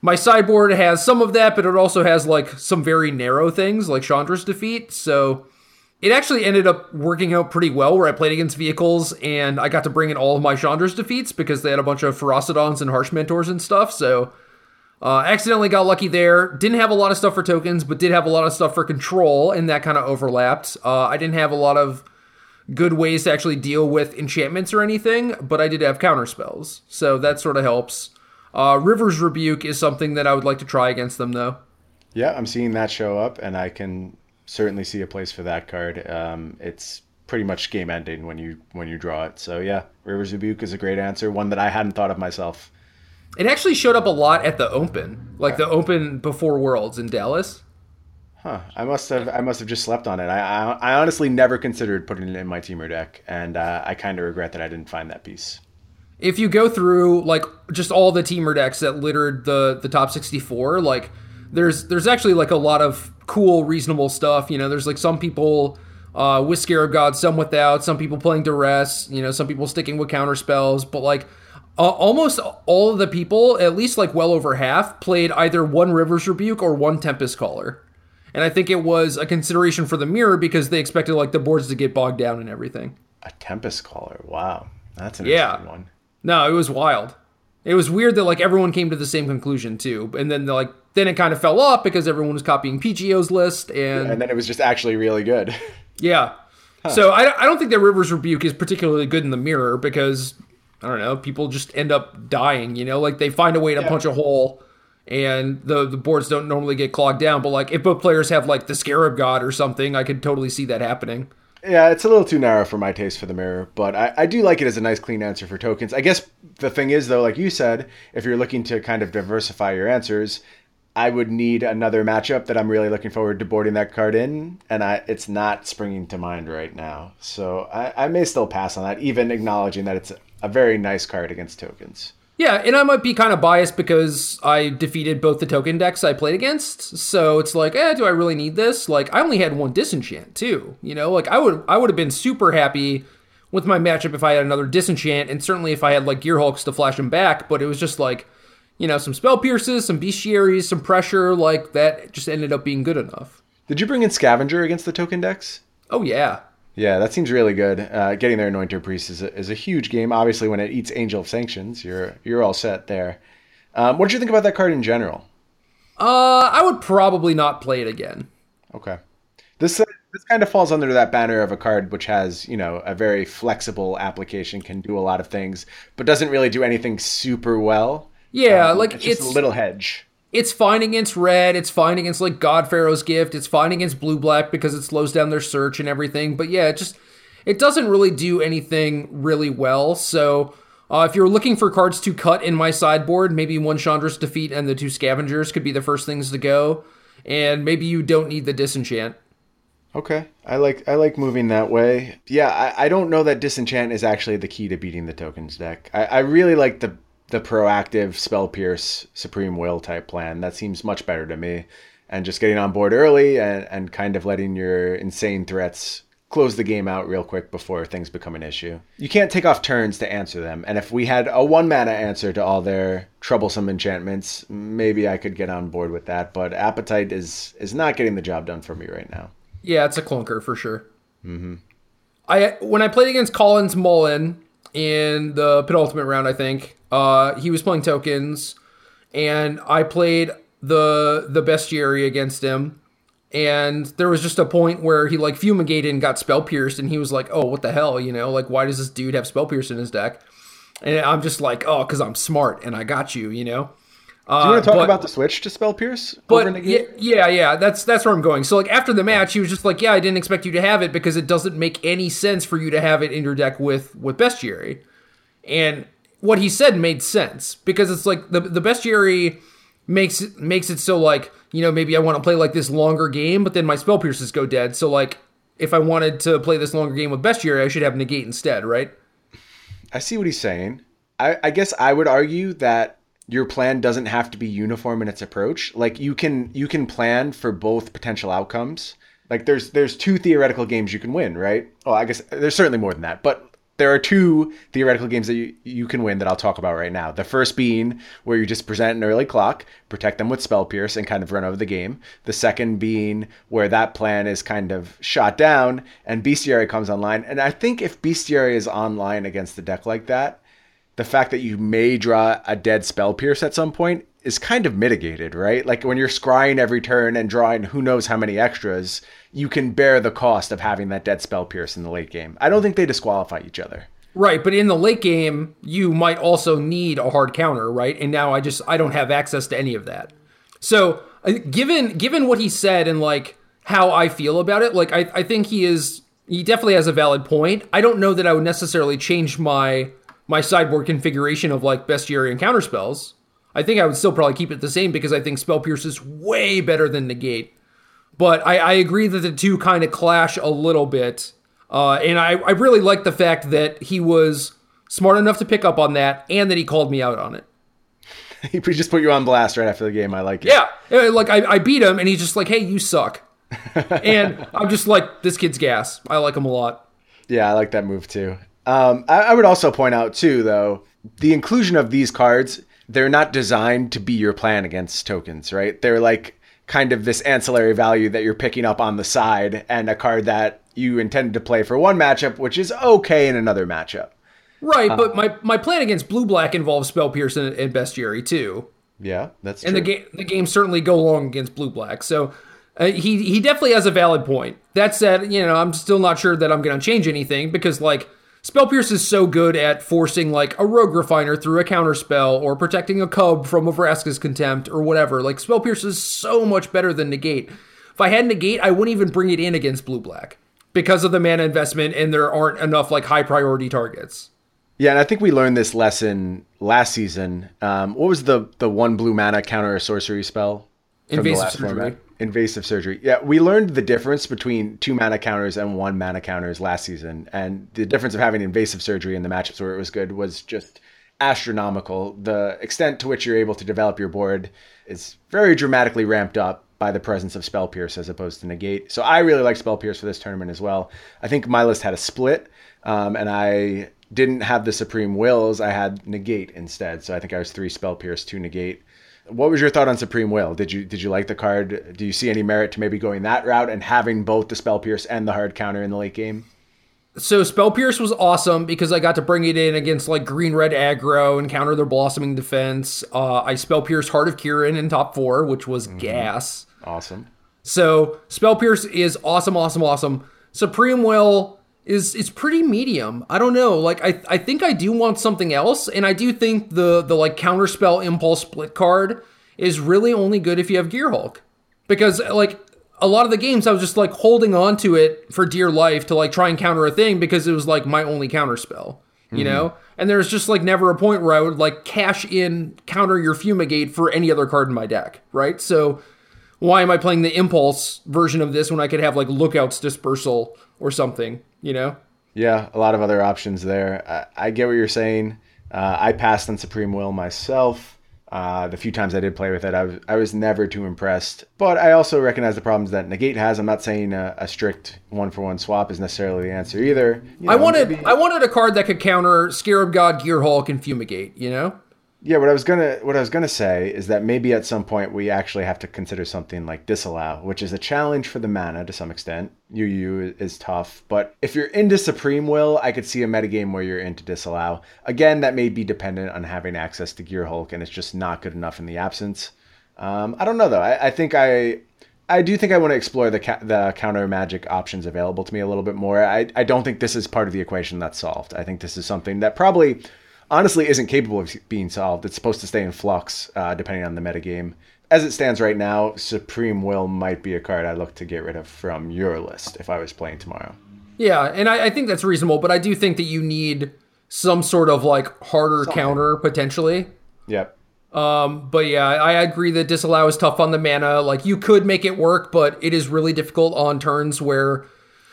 my sideboard has some of that, but it also has, like, some very narrow things, like Chandra's Defeat. So it actually ended up working out pretty well, where I played against vehicles, and I got to bring in all of my Chandra's Defeats because they had a bunch of Ferocidons and Harsh Mentors and stuff. So accidentally got lucky there. Didn't have a lot of stuff for tokens, but did have a lot of stuff for control, and that kind of overlapped. I didn't have a lot of good ways to actually deal with enchantments or anything, but I did have counterspells. So that sort of helps. River's Rebuke is something that I would like to try against them, though. Yeah, I'm seeing that show up, and I can certainly see a place for that card. It's pretty much game-ending when you draw it. So, yeah, River's Rebuke is a great answer, one that I hadn't thought of myself. It actually showed up a lot at the Open, like the Open before Worlds in Dallas. Huh. I must have just slept on it. I honestly never considered putting it in my Teamer deck, and I kind of regret that I didn't find that piece. If you go through, like, just all the Teamer decks that littered the top 64, like, there's actually, like, a lot of cool, reasonable stuff. There's, like, some people with Scarab God, some without, some people playing Duress, some people sticking with counterspells. But, like, almost all of the people, at least, like, well over half, played either one River's Rebuke or one Tempest Caller. And I think it was a consideration for the mirror because they expected, like, the boards to get bogged down and everything. A Tempest Caller, wow. That's an interesting one. No, it was wild. It was weird that, like, everyone came to the same conclusion too, and then then it kind of fell off because everyone was copying PGO's list, and then it was just actually really good. Yeah. Huh. So I don't think that River's Rebuke is particularly good in the mirror because I don't know, people just end up dying. Like, they find a way to punch a hole, and the boards don't normally get clogged down. But, like, if both players have, like, the Scarab God or something, I could totally see that happening. Yeah, it's a little too narrow for my taste for the mirror, but I do like it as a nice clean answer for tokens. I guess the thing is, though, like you said, if you're looking to kind of diversify your answers, I would need another matchup that I'm really looking forward to boarding that card in, and it's not springing to mind right now. So I may still pass on that, even acknowledging that it's a very nice card against tokens. Yeah, and I might be kind of biased because I defeated both the token decks I played against, so it's like, do I really need this? Like, I only had one disenchant, too, you know? Like, I would have been super happy with my matchup if I had another disenchant, and certainly if I had, like, Gearhulks to flash him back, but it was just, like, you know, some Spell Pierces, some Bestiaries, some pressure, like, that just ended up being good enough. Did you bring in Scavenger against the token decks? Oh, yeah. Yeah, that seems really good. Getting their Anointer Priest is a huge game. Obviously, when it eats Angel of Sanctions, you're all set there. What did you think about that card in general? I would probably not play it again. Okay. This kind of falls under that banner of a card which has, you know, a very flexible application, can do a lot of things, but doesn't really do anything super well. Yeah, like it's just a little hedge. It's fine against red, it's fine against, like, God Pharaoh's Gift, it's fine against Blue-Black because it slows down their search and everything, but yeah, it doesn't really do anything really well, so if you're looking for cards to cut in my sideboard, maybe one Chandra's Defeat and the two Scavengers could be the first things to go, and maybe you don't need the Disenchant. Okay, I like moving that way. Yeah, I don't know that Disenchant is actually the key to beating the tokens deck. I really like the proactive Spell Pierce Supreme Will type plan. That seems much better to me. And just getting on board early and kind of letting your insane threats close the game out real quick before things become an issue. You can't take off turns to answer them. And if we had a 1-mana answer to all their troublesome enchantments, maybe I could get on board with that. But Appetite is not getting the job done for me right now. Yeah, it's a clunker for sure. Mm-hmm. When I played against Collins Mullen in the penultimate round, I think, he was playing tokens, and I played the Bestiary against him, and there was just a point where he, like, fumigated and got Spell Pierced, and he was like, oh, what the hell, you know, like, why does this dude have Spell Pierce in his deck? And I'm just like, oh, because I'm smart, and I got you, you know? Do you want to talk about the switch to Spell Pierce? Yeah, that's where I'm going. So, like, after the match, he was just like, yeah, I didn't expect you to have it because it doesn't make any sense for you to have it in your deck with Bestiary. And what he said made sense because it's like the Bestiary makes it so, like, you know, maybe I want to play, like, this longer game, but then my Spell Pierces go dead. So, like, if I wanted to play this longer game with Bestiary, I should have Negate instead, right? I see what he's saying. I guess I would argue that your plan doesn't have to be uniform in its approach. Like, you can plan for both potential outcomes. Like, there's two theoretical games you can win, right? Oh, I guess there's certainly more than that, but there are two theoretical games that you can win that I'll talk about right now. The first being where you just present an early clock, protect them with Spell Pierce, and kind of run over the game. The second being where that plan is kind of shot down and Bestiary comes online. And I think if Bestiary is online against the deck like that, the fact that you may draw a dead Spell Pierce at some point is kind of mitigated, right? Like, when you're scrying every turn and drawing who knows how many extras, you can bear the cost of having that dead Spell Pierce in the late game. I don't think they disqualify each other. Right, but in the late game, you might also need a hard counter, right? And now I don't have access to any of that. So given what he said and, like, how I feel about it, like, I think he definitely has a valid point. I don't know that I would necessarily change my sideboard configuration of, like, Bestiary and Counterspells. I think I would still probably keep it the same because I think Spell Pierce is way better than Negate. But I agree that the two kind of clash a little bit. And I really like the fact that he was smart enough to pick up on that and that he called me out on it. He just put you on blast right after the game. I like it. Yeah. Like, I beat him and he's just like, hey, you suck. And I'm just like, this kid's gas. I like him a lot. Yeah, I like that move too. I would also point out, too, though, the inclusion of these cards, they're not designed to be your plan against tokens, right? They're, like, kind of this ancillary value that you're picking up on the side and a card that you intended to play for one matchup, which is okay in another matchup. Right, but my plan against Blue-Black involves Spell Pierce and Bestiary, too. Yeah, that's true. And the games certainly go long against Blue-Black, so... he definitely has a valid point. That said, you know, I'm still not sure that I'm going to change anything because, like... Spell Pierce is so good at forcing, like, a Rogue Refiner through a counterspell or protecting a Cub from a Vraska's Contempt or whatever. Like, Spell Pierce is so much better than Negate. If I had Negate, I wouldn't even bring it in against Blue-Black because of the mana investment and there aren't enough, like, high-priority targets. Yeah, and I think we learned this lesson last season. What was the one blue mana counter or sorcery spell? Invasive Surgery. Format? Invasive Surgery. Yeah, we learned the difference between 2-mana counters and 1-mana counters last season. And the difference of having Invasive Surgery in the matchups where it was good was just astronomical. The extent to which you're able to develop your board is very dramatically ramped up by the presence of Spell Pierce as opposed to Negate. So I really like Spell Pierce for this tournament as well. I think my list had a split, and I didn't have the Supreme Wills. I had Negate instead. So I think I was 3 Spell Pierce, 2 Negate. What was your thought on Supreme Will? Did you like the card? Do you see any merit to maybe going that route and having both the Spell Pierce and the hard counter in the late game? So Spell Pierce was awesome because I got to bring it in against like green-red aggro and counter their Blossoming Defense. I Spell Pierce Heart of Kieran in top 4, which was gas. Awesome. So Spell Pierce is awesome, awesome, awesome. Supreme Will is pretty medium. I don't know. Like I think I do want something else, and I do think the like Counterspell Impulse Split card is really only good if you have Gearhulk, because like a lot of the games I was just like holding on to it for dear life to like try and counter a thing because it was like my only counter spell, you know? And there's just like never a point where I would like cash in counter your Fumigate for any other card in my deck, right? So why am I playing the Impulse version of this when I could have like Lookout's Dispersal or something, you know? Yeah, a lot of other options there. I get what you're saying. I passed on Supreme Will myself. The few times I did play with it, I was never too impressed. But I also recognize the problems that Negate has. I'm not saying a strict 1-for-1 swap is necessarily the answer either. You know, I wanted a card that could counter Scarab God, Gearhulk, and Fumigate. You know? Yeah. What I was gonna say is that maybe at some point we actually have to consider something like Disallow, which is a challenge for the mana to some extent. UU is tough, but if you're into Supreme Will, I could see a metagame where you're into Disallow. Again, that may be dependent on having access to Gearhulk, and it's just not good enough in the absence. I don't know though. I think I want to explore the counter magic options available to me a little bit more. I don't think this is part of the equation that's solved. I think this is something that probably honestly isn't capable of being solved. It's supposed to stay in flux depending on the metagame. As it stands right now, Supreme Will might be a card I look to get rid of from your list if I was playing tomorrow. Yeah, and I think that's reasonable, but I do think that you need some sort of like harder counter potentially. Yep. But yeah, I agree that Disallow is tough on the mana. Like you could make it work, but it is really difficult on turns where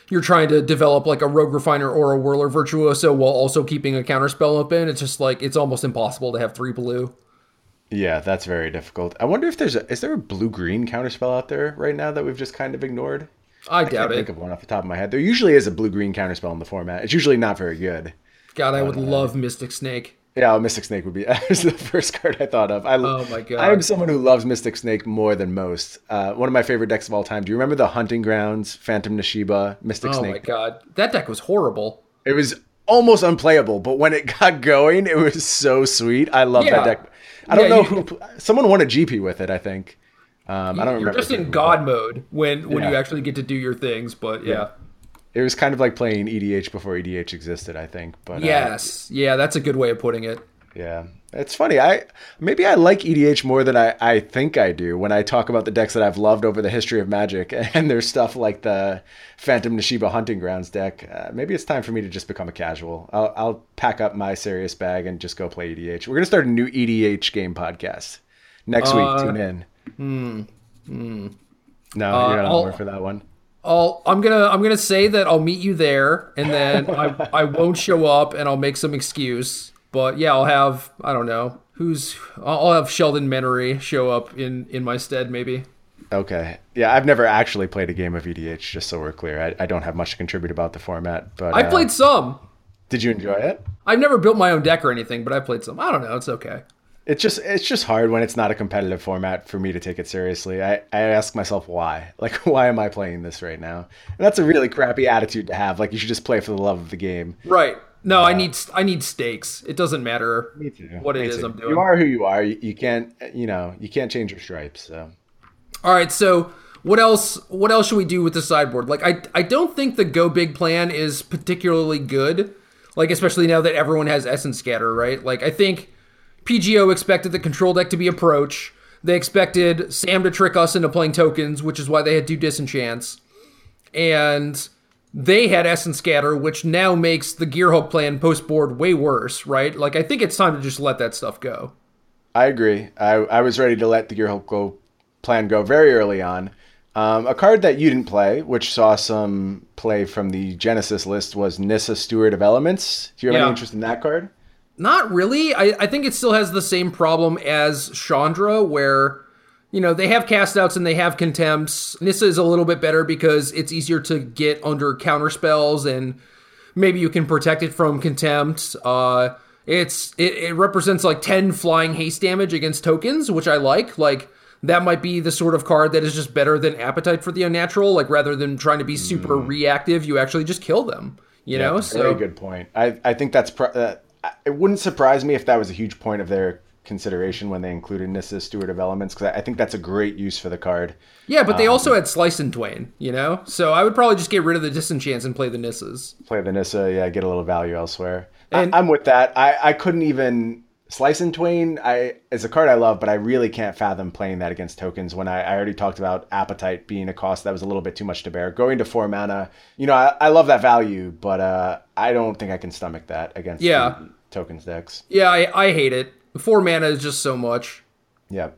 you're trying to develop like a Rogue Refiner or a Whirler Virtuoso while also keeping a counterspell open. It's just like, it's almost impossible to have 3 blue. Yeah, that's very difficult. I wonder if is there a blue-green counterspell out there right now that we've just kind of ignored? I doubt it. I can't think of one off the top of my head. There usually is a blue-green counterspell in the format. It's usually not very good. God, I would love Mystic Snake. Yeah, Mystic Snake would be the first card I thought of. Oh my God. I am someone who loves Mystic Snake more than most. One of my favorite decks of all time. Do you remember the Hunting Grounds, Phantom Nishiba, Mystic Snake? Oh my God. That deck was horrible. It was almost unplayable, but when it got going, it was so sweet. I love that deck. I don't know who. Someone won a GP with it, I think. I don't remember. You're just in God mode when you actually get to do your things, but yeah. It was kind of like playing EDH before EDH existed, I think. But yes. Yeah, that's a good way of putting it. Yeah. It's funny. Maybe I like EDH more than I think I do when I talk about the decks that I've loved over the history of Magic, and there's stuff like the Phantom Nishiba Hunting Grounds deck. Maybe it's time for me to just become a casual. I'll pack up my serious bag and just go play EDH. We're going to start a new EDH game podcast next week. Tune in. No, you're not on board for that one. I'm gonna say that I'll meet you there, and then I won't show up, and I'll make some excuse. But yeah, I'll have I'll have Sheldon Menery show up in my stead maybe. Okay. Yeah, I've never actually played a game of EDH. Just so we're clear, I don't have much to contribute about the format. But I played some. Did you enjoy it? I've never built my own deck or anything, but I played some. I don't know. It's okay. It's just hard when it's not a competitive format for me to take it seriously. I ask myself why. Like, why am I playing this right now? And that's a really crappy attitude to have. Like, you should just play for the love of the game. Right. No, I need stakes. It doesn't matter what it is I'm doing. You are who you are. You can't you can't change your stripes. So. All right. So what else should we do with the sideboard? Like, I don't think the go big plan is particularly good. Like, especially now that everyone has Essence Scatter, right? Like, I think PGO expected the control deck to be Approach. They expected Sam to trick us into playing tokens, which is why they had 2 disenchants. And they had Essence Scatter, which now makes the Gearhulk plan post-board way worse, right? Like, I think it's time to just let that stuff go. I agree. I was ready to let the Gearhulk plan go very early on. A card that you didn't play, which saw some play from the Genesis list, was Nissa, Steward of Elements. Do you have any interest in that card? Not really. I think it still has the same problem as Chandra, where, you know, they have castouts and they have contempts. Nissa is a little bit better because it's easier to get under counter spells and maybe you can protect it from contempt. It represents like 10 flying haste damage against tokens, which I like. Like, that might be the sort of card that is just better than Appetite for the Unnatural. Like, rather than trying to be super reactive, you actually just kill them, you know? Very so good point. I think that's... it wouldn't surprise me if that was a huge point of their consideration when they included Nissa, Steward of Elements, because I think that's a great use for the card. Yeah, but they also had Slice and Twain, you know? So I would probably just get rid of the Disenchants and play the Nissas. Play the Nissa, yeah, get a little value elsewhere. And I'm with that. I couldn't even... Slice and Twain is a card I love, but I really can't fathom playing that against tokens when I already talked about Appetite being a cost that was a little bit too much to bear. Going to 4 mana, you know, I love that value, but I don't think I can stomach that against tokens decks. Yeah, I hate it. 4 mana is just so much. Yeah.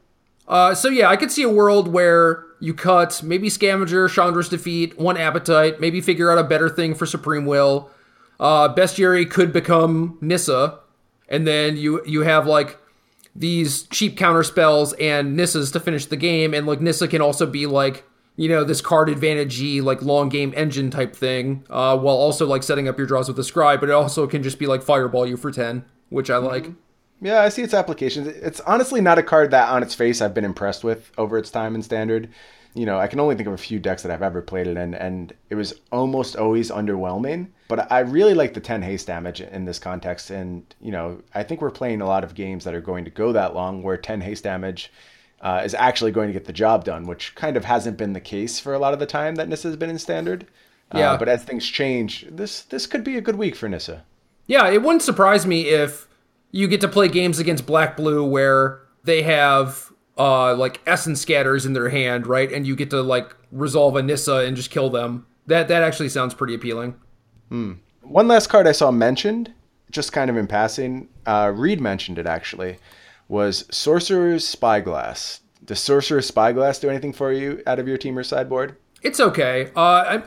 I could see a world where you cut maybe Scavenger, Chandra's Defeat, one Appetite, maybe figure out a better thing for Supreme Will. Bestiary could become Nissa. And then you have, like, these cheap counter spells and Nissas to finish the game. And, like, Nissa can also be, like, you know, this card advantage-y, like, long game engine type thing. While also, like, setting up your draws with the Scribe. But it also can just be, like, fireball you for 10, which I like. Yeah, I see its applications. It's honestly not a card that, on its face, I've been impressed with over its time in Standard. You know, I can only think of a few decks that I've ever played it in, and it was almost always underwhelming. But I really like the 10 haste damage in this context. And, you know, I think we're playing a lot of games that are going to go that long where 10 haste damage is actually going to get the job done, which kind of hasn't been the case for a lot of the time that Nissa has been in Standard. Yeah. But as things change, this could be a good week for Nissa. Yeah, it wouldn't surprise me if you get to play games against Black-Blue where they have... like Essence Scatters in their hand, right? And you get to, like, resolve a Nissa and just kill them. That actually sounds pretty appealing. One last card I saw mentioned, just kind of in passing, Reed mentioned it actually, was Sorcerer's Spyglass. Does Sorcerer's Spyglass do anything for you out of your Teamer sideboard? It's okay. I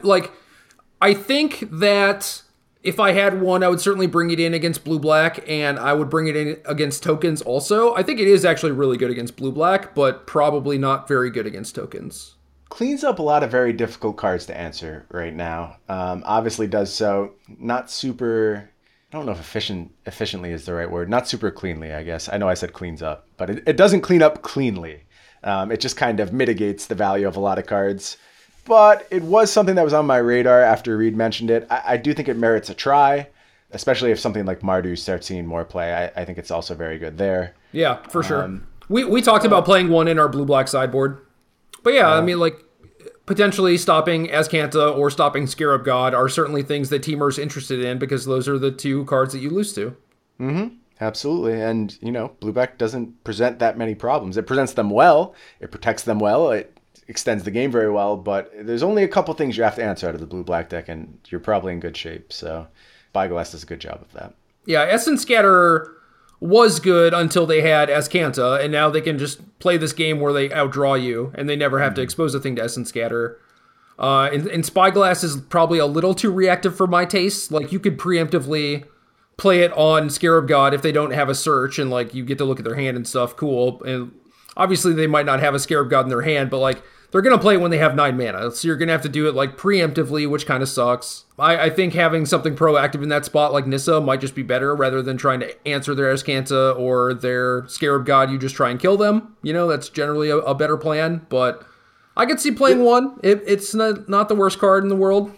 think that if I had one, I would certainly bring it in against Blue-Black, and I would bring it in against tokens also. I think it is actually really good against Blue-Black, but probably not very good against tokens. Cleans up a lot of very difficult cards to answer right now. Obviously does so not super... I don't know if efficiently is the right word. Not super cleanly, I guess. I know I said cleans up, but it doesn't clean up cleanly. It just kind of mitigates the value of a lot of cards. But it was something that was on my radar after Reed mentioned it. I do think it merits a try, especially if something like Mardu starts seeing more play. I think it's also very good there. Yeah, for sure. We talked about playing one in our Blue-Black sideboard. But yeah, I mean, like, potentially stopping Azcanta or stopping Scarab God are certainly things that Teamer's interested in because those are the two cards that you lose to. Mm-hmm. Absolutely. And, you know, Blue-Black doesn't present that many problems. It presents them well. It protects them well. It extends the game very well, but there's only a couple things you have to answer out of the Blue-Black deck, and you're probably in good shape. So Spyglass does a good job of that. Yeah, Essence Scatter was good until they had Azcanta, and now they can just play this game where they outdraw you, and they never have to expose a thing to Essence Scatter. And Spyglass is probably a little too reactive for my taste. Like, you could preemptively play it on Scarab God if they don't have a search, and, like, you get to look at their hand and stuff. Cool. And obviously, they might not have a Scarab God in their hand, but, like, they're going to play it when they have 9 mana. So you're going to have to do it, like, preemptively, which kind of sucks. I think having something proactive in that spot, like Nissa, might just be better rather than trying to answer their Azcanta or their Scarab God. You just try and kill them. You know, that's generally a better plan. But I could see playing one. It's not the worst card in the world.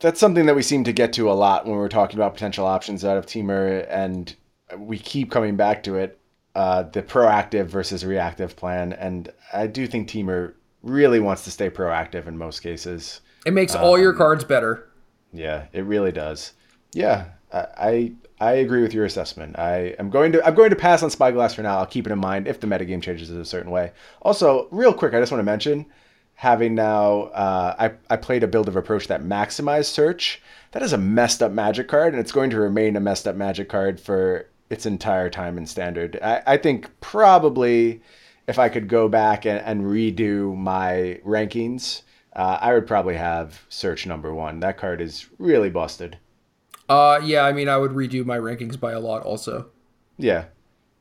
That's something that we seem to get to a lot when we're talking about potential options out of Teamer, and we keep coming back to it. The proactive versus reactive plan. And I do think Teamer really wants to stay proactive in most cases. It makes all your cards better. Yeah, it really does. Yeah, I agree with your assessment. I'm going to pass on Spyglass for now. I'll keep it in mind if the metagame changes in a certain way. Also, real quick, I just want to mention, having now, I played a build of Approach that maximized search. That is a messed up Magic card, and it's going to remain a messed up Magic card for its entire time in Standard. I think probably if I could go back and redo my rankings, I would probably have search number 1. That card is really busted. Yeah, I mean, I would redo my rankings by a lot also. Yeah,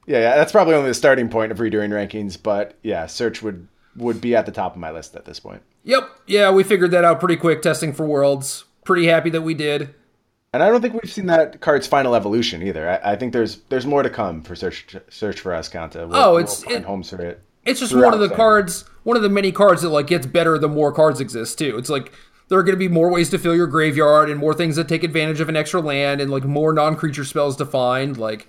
that's probably only the starting point of redoing rankings, but yeah, Search would be at the top of my list at this point. Yep. Yeah, we figured that out pretty quick testing for Worlds. Pretty happy that we did. And I don't think we've seen that card's final evolution either. I think there's more to come for Search for Ascanta. It's just one of the cards, one of the many cards that like gets better the more cards exist too. It's like there are going to be more ways to fill your graveyard and more things that take advantage of an extra land and like more non-creature spells to find. Like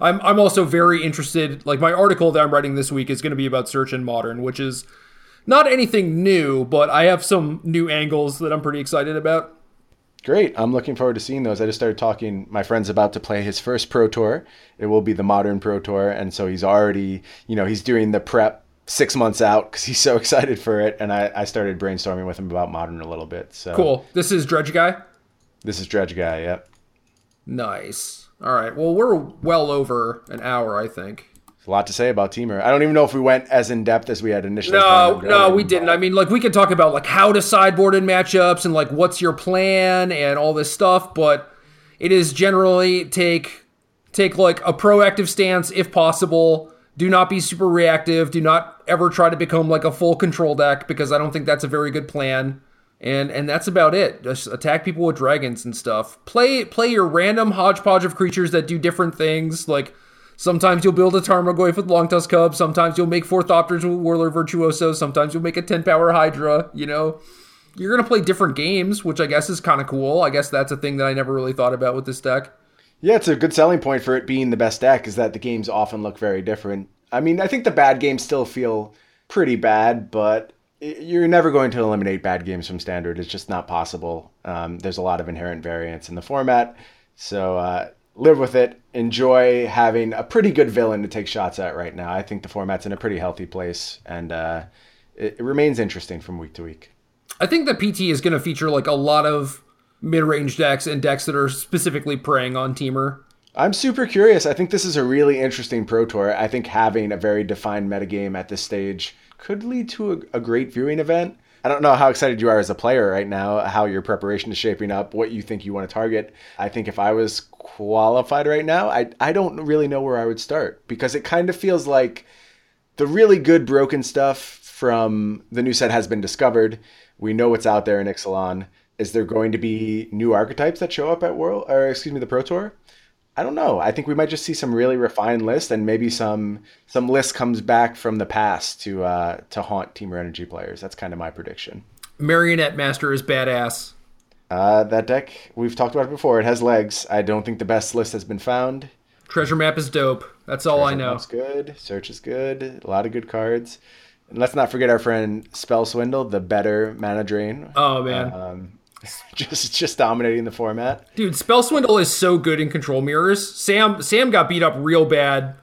I'm also very interested. Like my article that I'm writing this week is going to be about Search in Modern, which is not anything new, but I have some new angles that I'm pretty excited about. Great. I'm looking forward to seeing those. I just started talking. My friend's about to play his first Pro Tour. It will be the Modern Pro Tour. And so he's already, he's doing the prep 6 months out because he's so excited for it. And I started brainstorming with him about Modern a little bit. So cool. This is Dredge Guy? This is Dredge Guy, yep. Nice. All right. Well, we're well over an hour, I think. A lot to say about Teamer. I don't even know if we went as in depth as we had initially. No, we didn't. I mean, like we could talk about like how to sideboard in matchups and like what's your plan and all this stuff, but it is generally take like a proactive stance if possible. Do not be super reactive. Do not ever try to become like a full control deck because I don't think that's a very good plan. And that's about it. Just attack people with dragons and stuff. Play your random hodgepodge of creatures that do different things. Like sometimes you'll build a Tarmogoyf with Longtusk Cub. Sometimes you'll make 4 Thopters with Whirler Virtuoso. Sometimes you'll make a 10-power Hydra, You're going to play different games, which I guess is kind of cool. I guess that's a thing that I never really thought about with this deck. Yeah, it's a good selling point for it being the best deck is that the games often look very different. I mean, I think the bad games still feel pretty bad, but you're never going to eliminate bad games from Standard. It's just not possible. There's a lot of inherent variance in the format. So, live with it. Enjoy having a pretty good villain to take shots at right now. I think the format's in a pretty healthy place, and it remains interesting from week to week. I think the PT is going to feature like a lot of mid-range decks and decks that are specifically preying on Teamer. I'm super curious. I think this is a really interesting Pro Tour. I think having a very defined metagame at this stage could lead to a great viewing event. I don't know how excited you are as a player right now, how your preparation is shaping up, what you think you want to target. I think if I was qualified right now, I don't really know where I would start because it kind of feels like the really good broken stuff from the new set has been discovered. We know what's out there in Ixalan. Is there going to be new archetypes that show up at the Pro Tour? I don't know. I think we might just see some really refined lists and maybe some list comes back from the past to haunt Teamer Energy players. That's kind of my prediction. Marionette Master is badass. That deck, we've talked about it before. It has legs. I don't think the best list has been found. Treasure Map is dope. That's all I know. Map's good. Search is good. A lot of good cards. And let's not forget our friend Spell Swindle, the better mana drain. Oh, man. Just dominating the format. Dude, Spell Swindle is so good in control mirrors. Sam got beat up real bad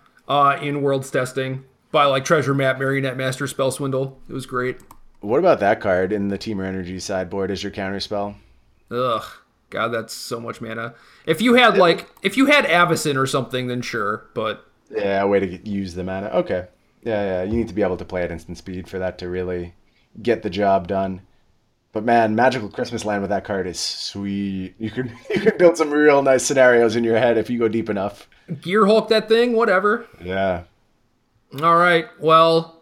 in Worlds testing by like Treasure Map, Marionette Master, Spell Swindle. It was great. What about that card in the Teamer Energy sideboard as your counterspell? Ugh. God, that's so much mana. If you had Avacyn or something, then sure, but yeah, way to use the mana. Okay. Yeah, you need to be able to play at instant speed for that to really get the job done. But man, Magical Christmas Land with that card is sweet. You can build some real nice scenarios in your head if you go deep enough. Gearhulk that thing, whatever. Yeah. All right. Well,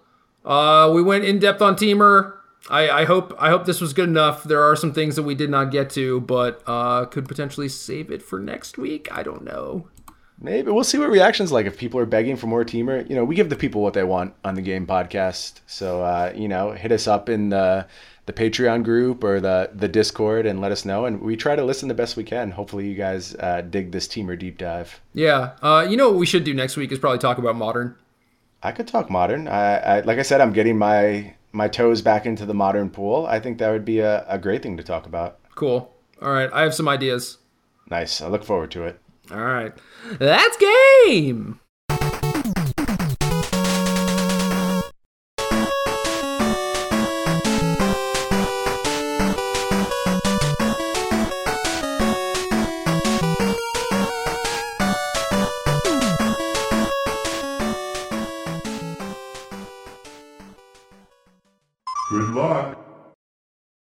we went in depth on Teamer. I hope this was good enough. There are some things that we did not get to, but could potentially save it for next week. I don't know. Maybe we'll see what reactions like if people are begging for more Teamer. We give the people what they want on the Game Podcast. So hit us up in the Patreon group or the Discord and let us know. And we try to listen the best we can. Hopefully you guys dig this Teamer deep dive. Yeah. What we should do next week is probably talk about Modern. I could talk Modern. I like I said, I'm getting my toes back into the Modern pool. I think that would be a great thing to talk about. Cool. All right. I have some ideas. Nice. I look forward to it. All right. That's game. Good luck.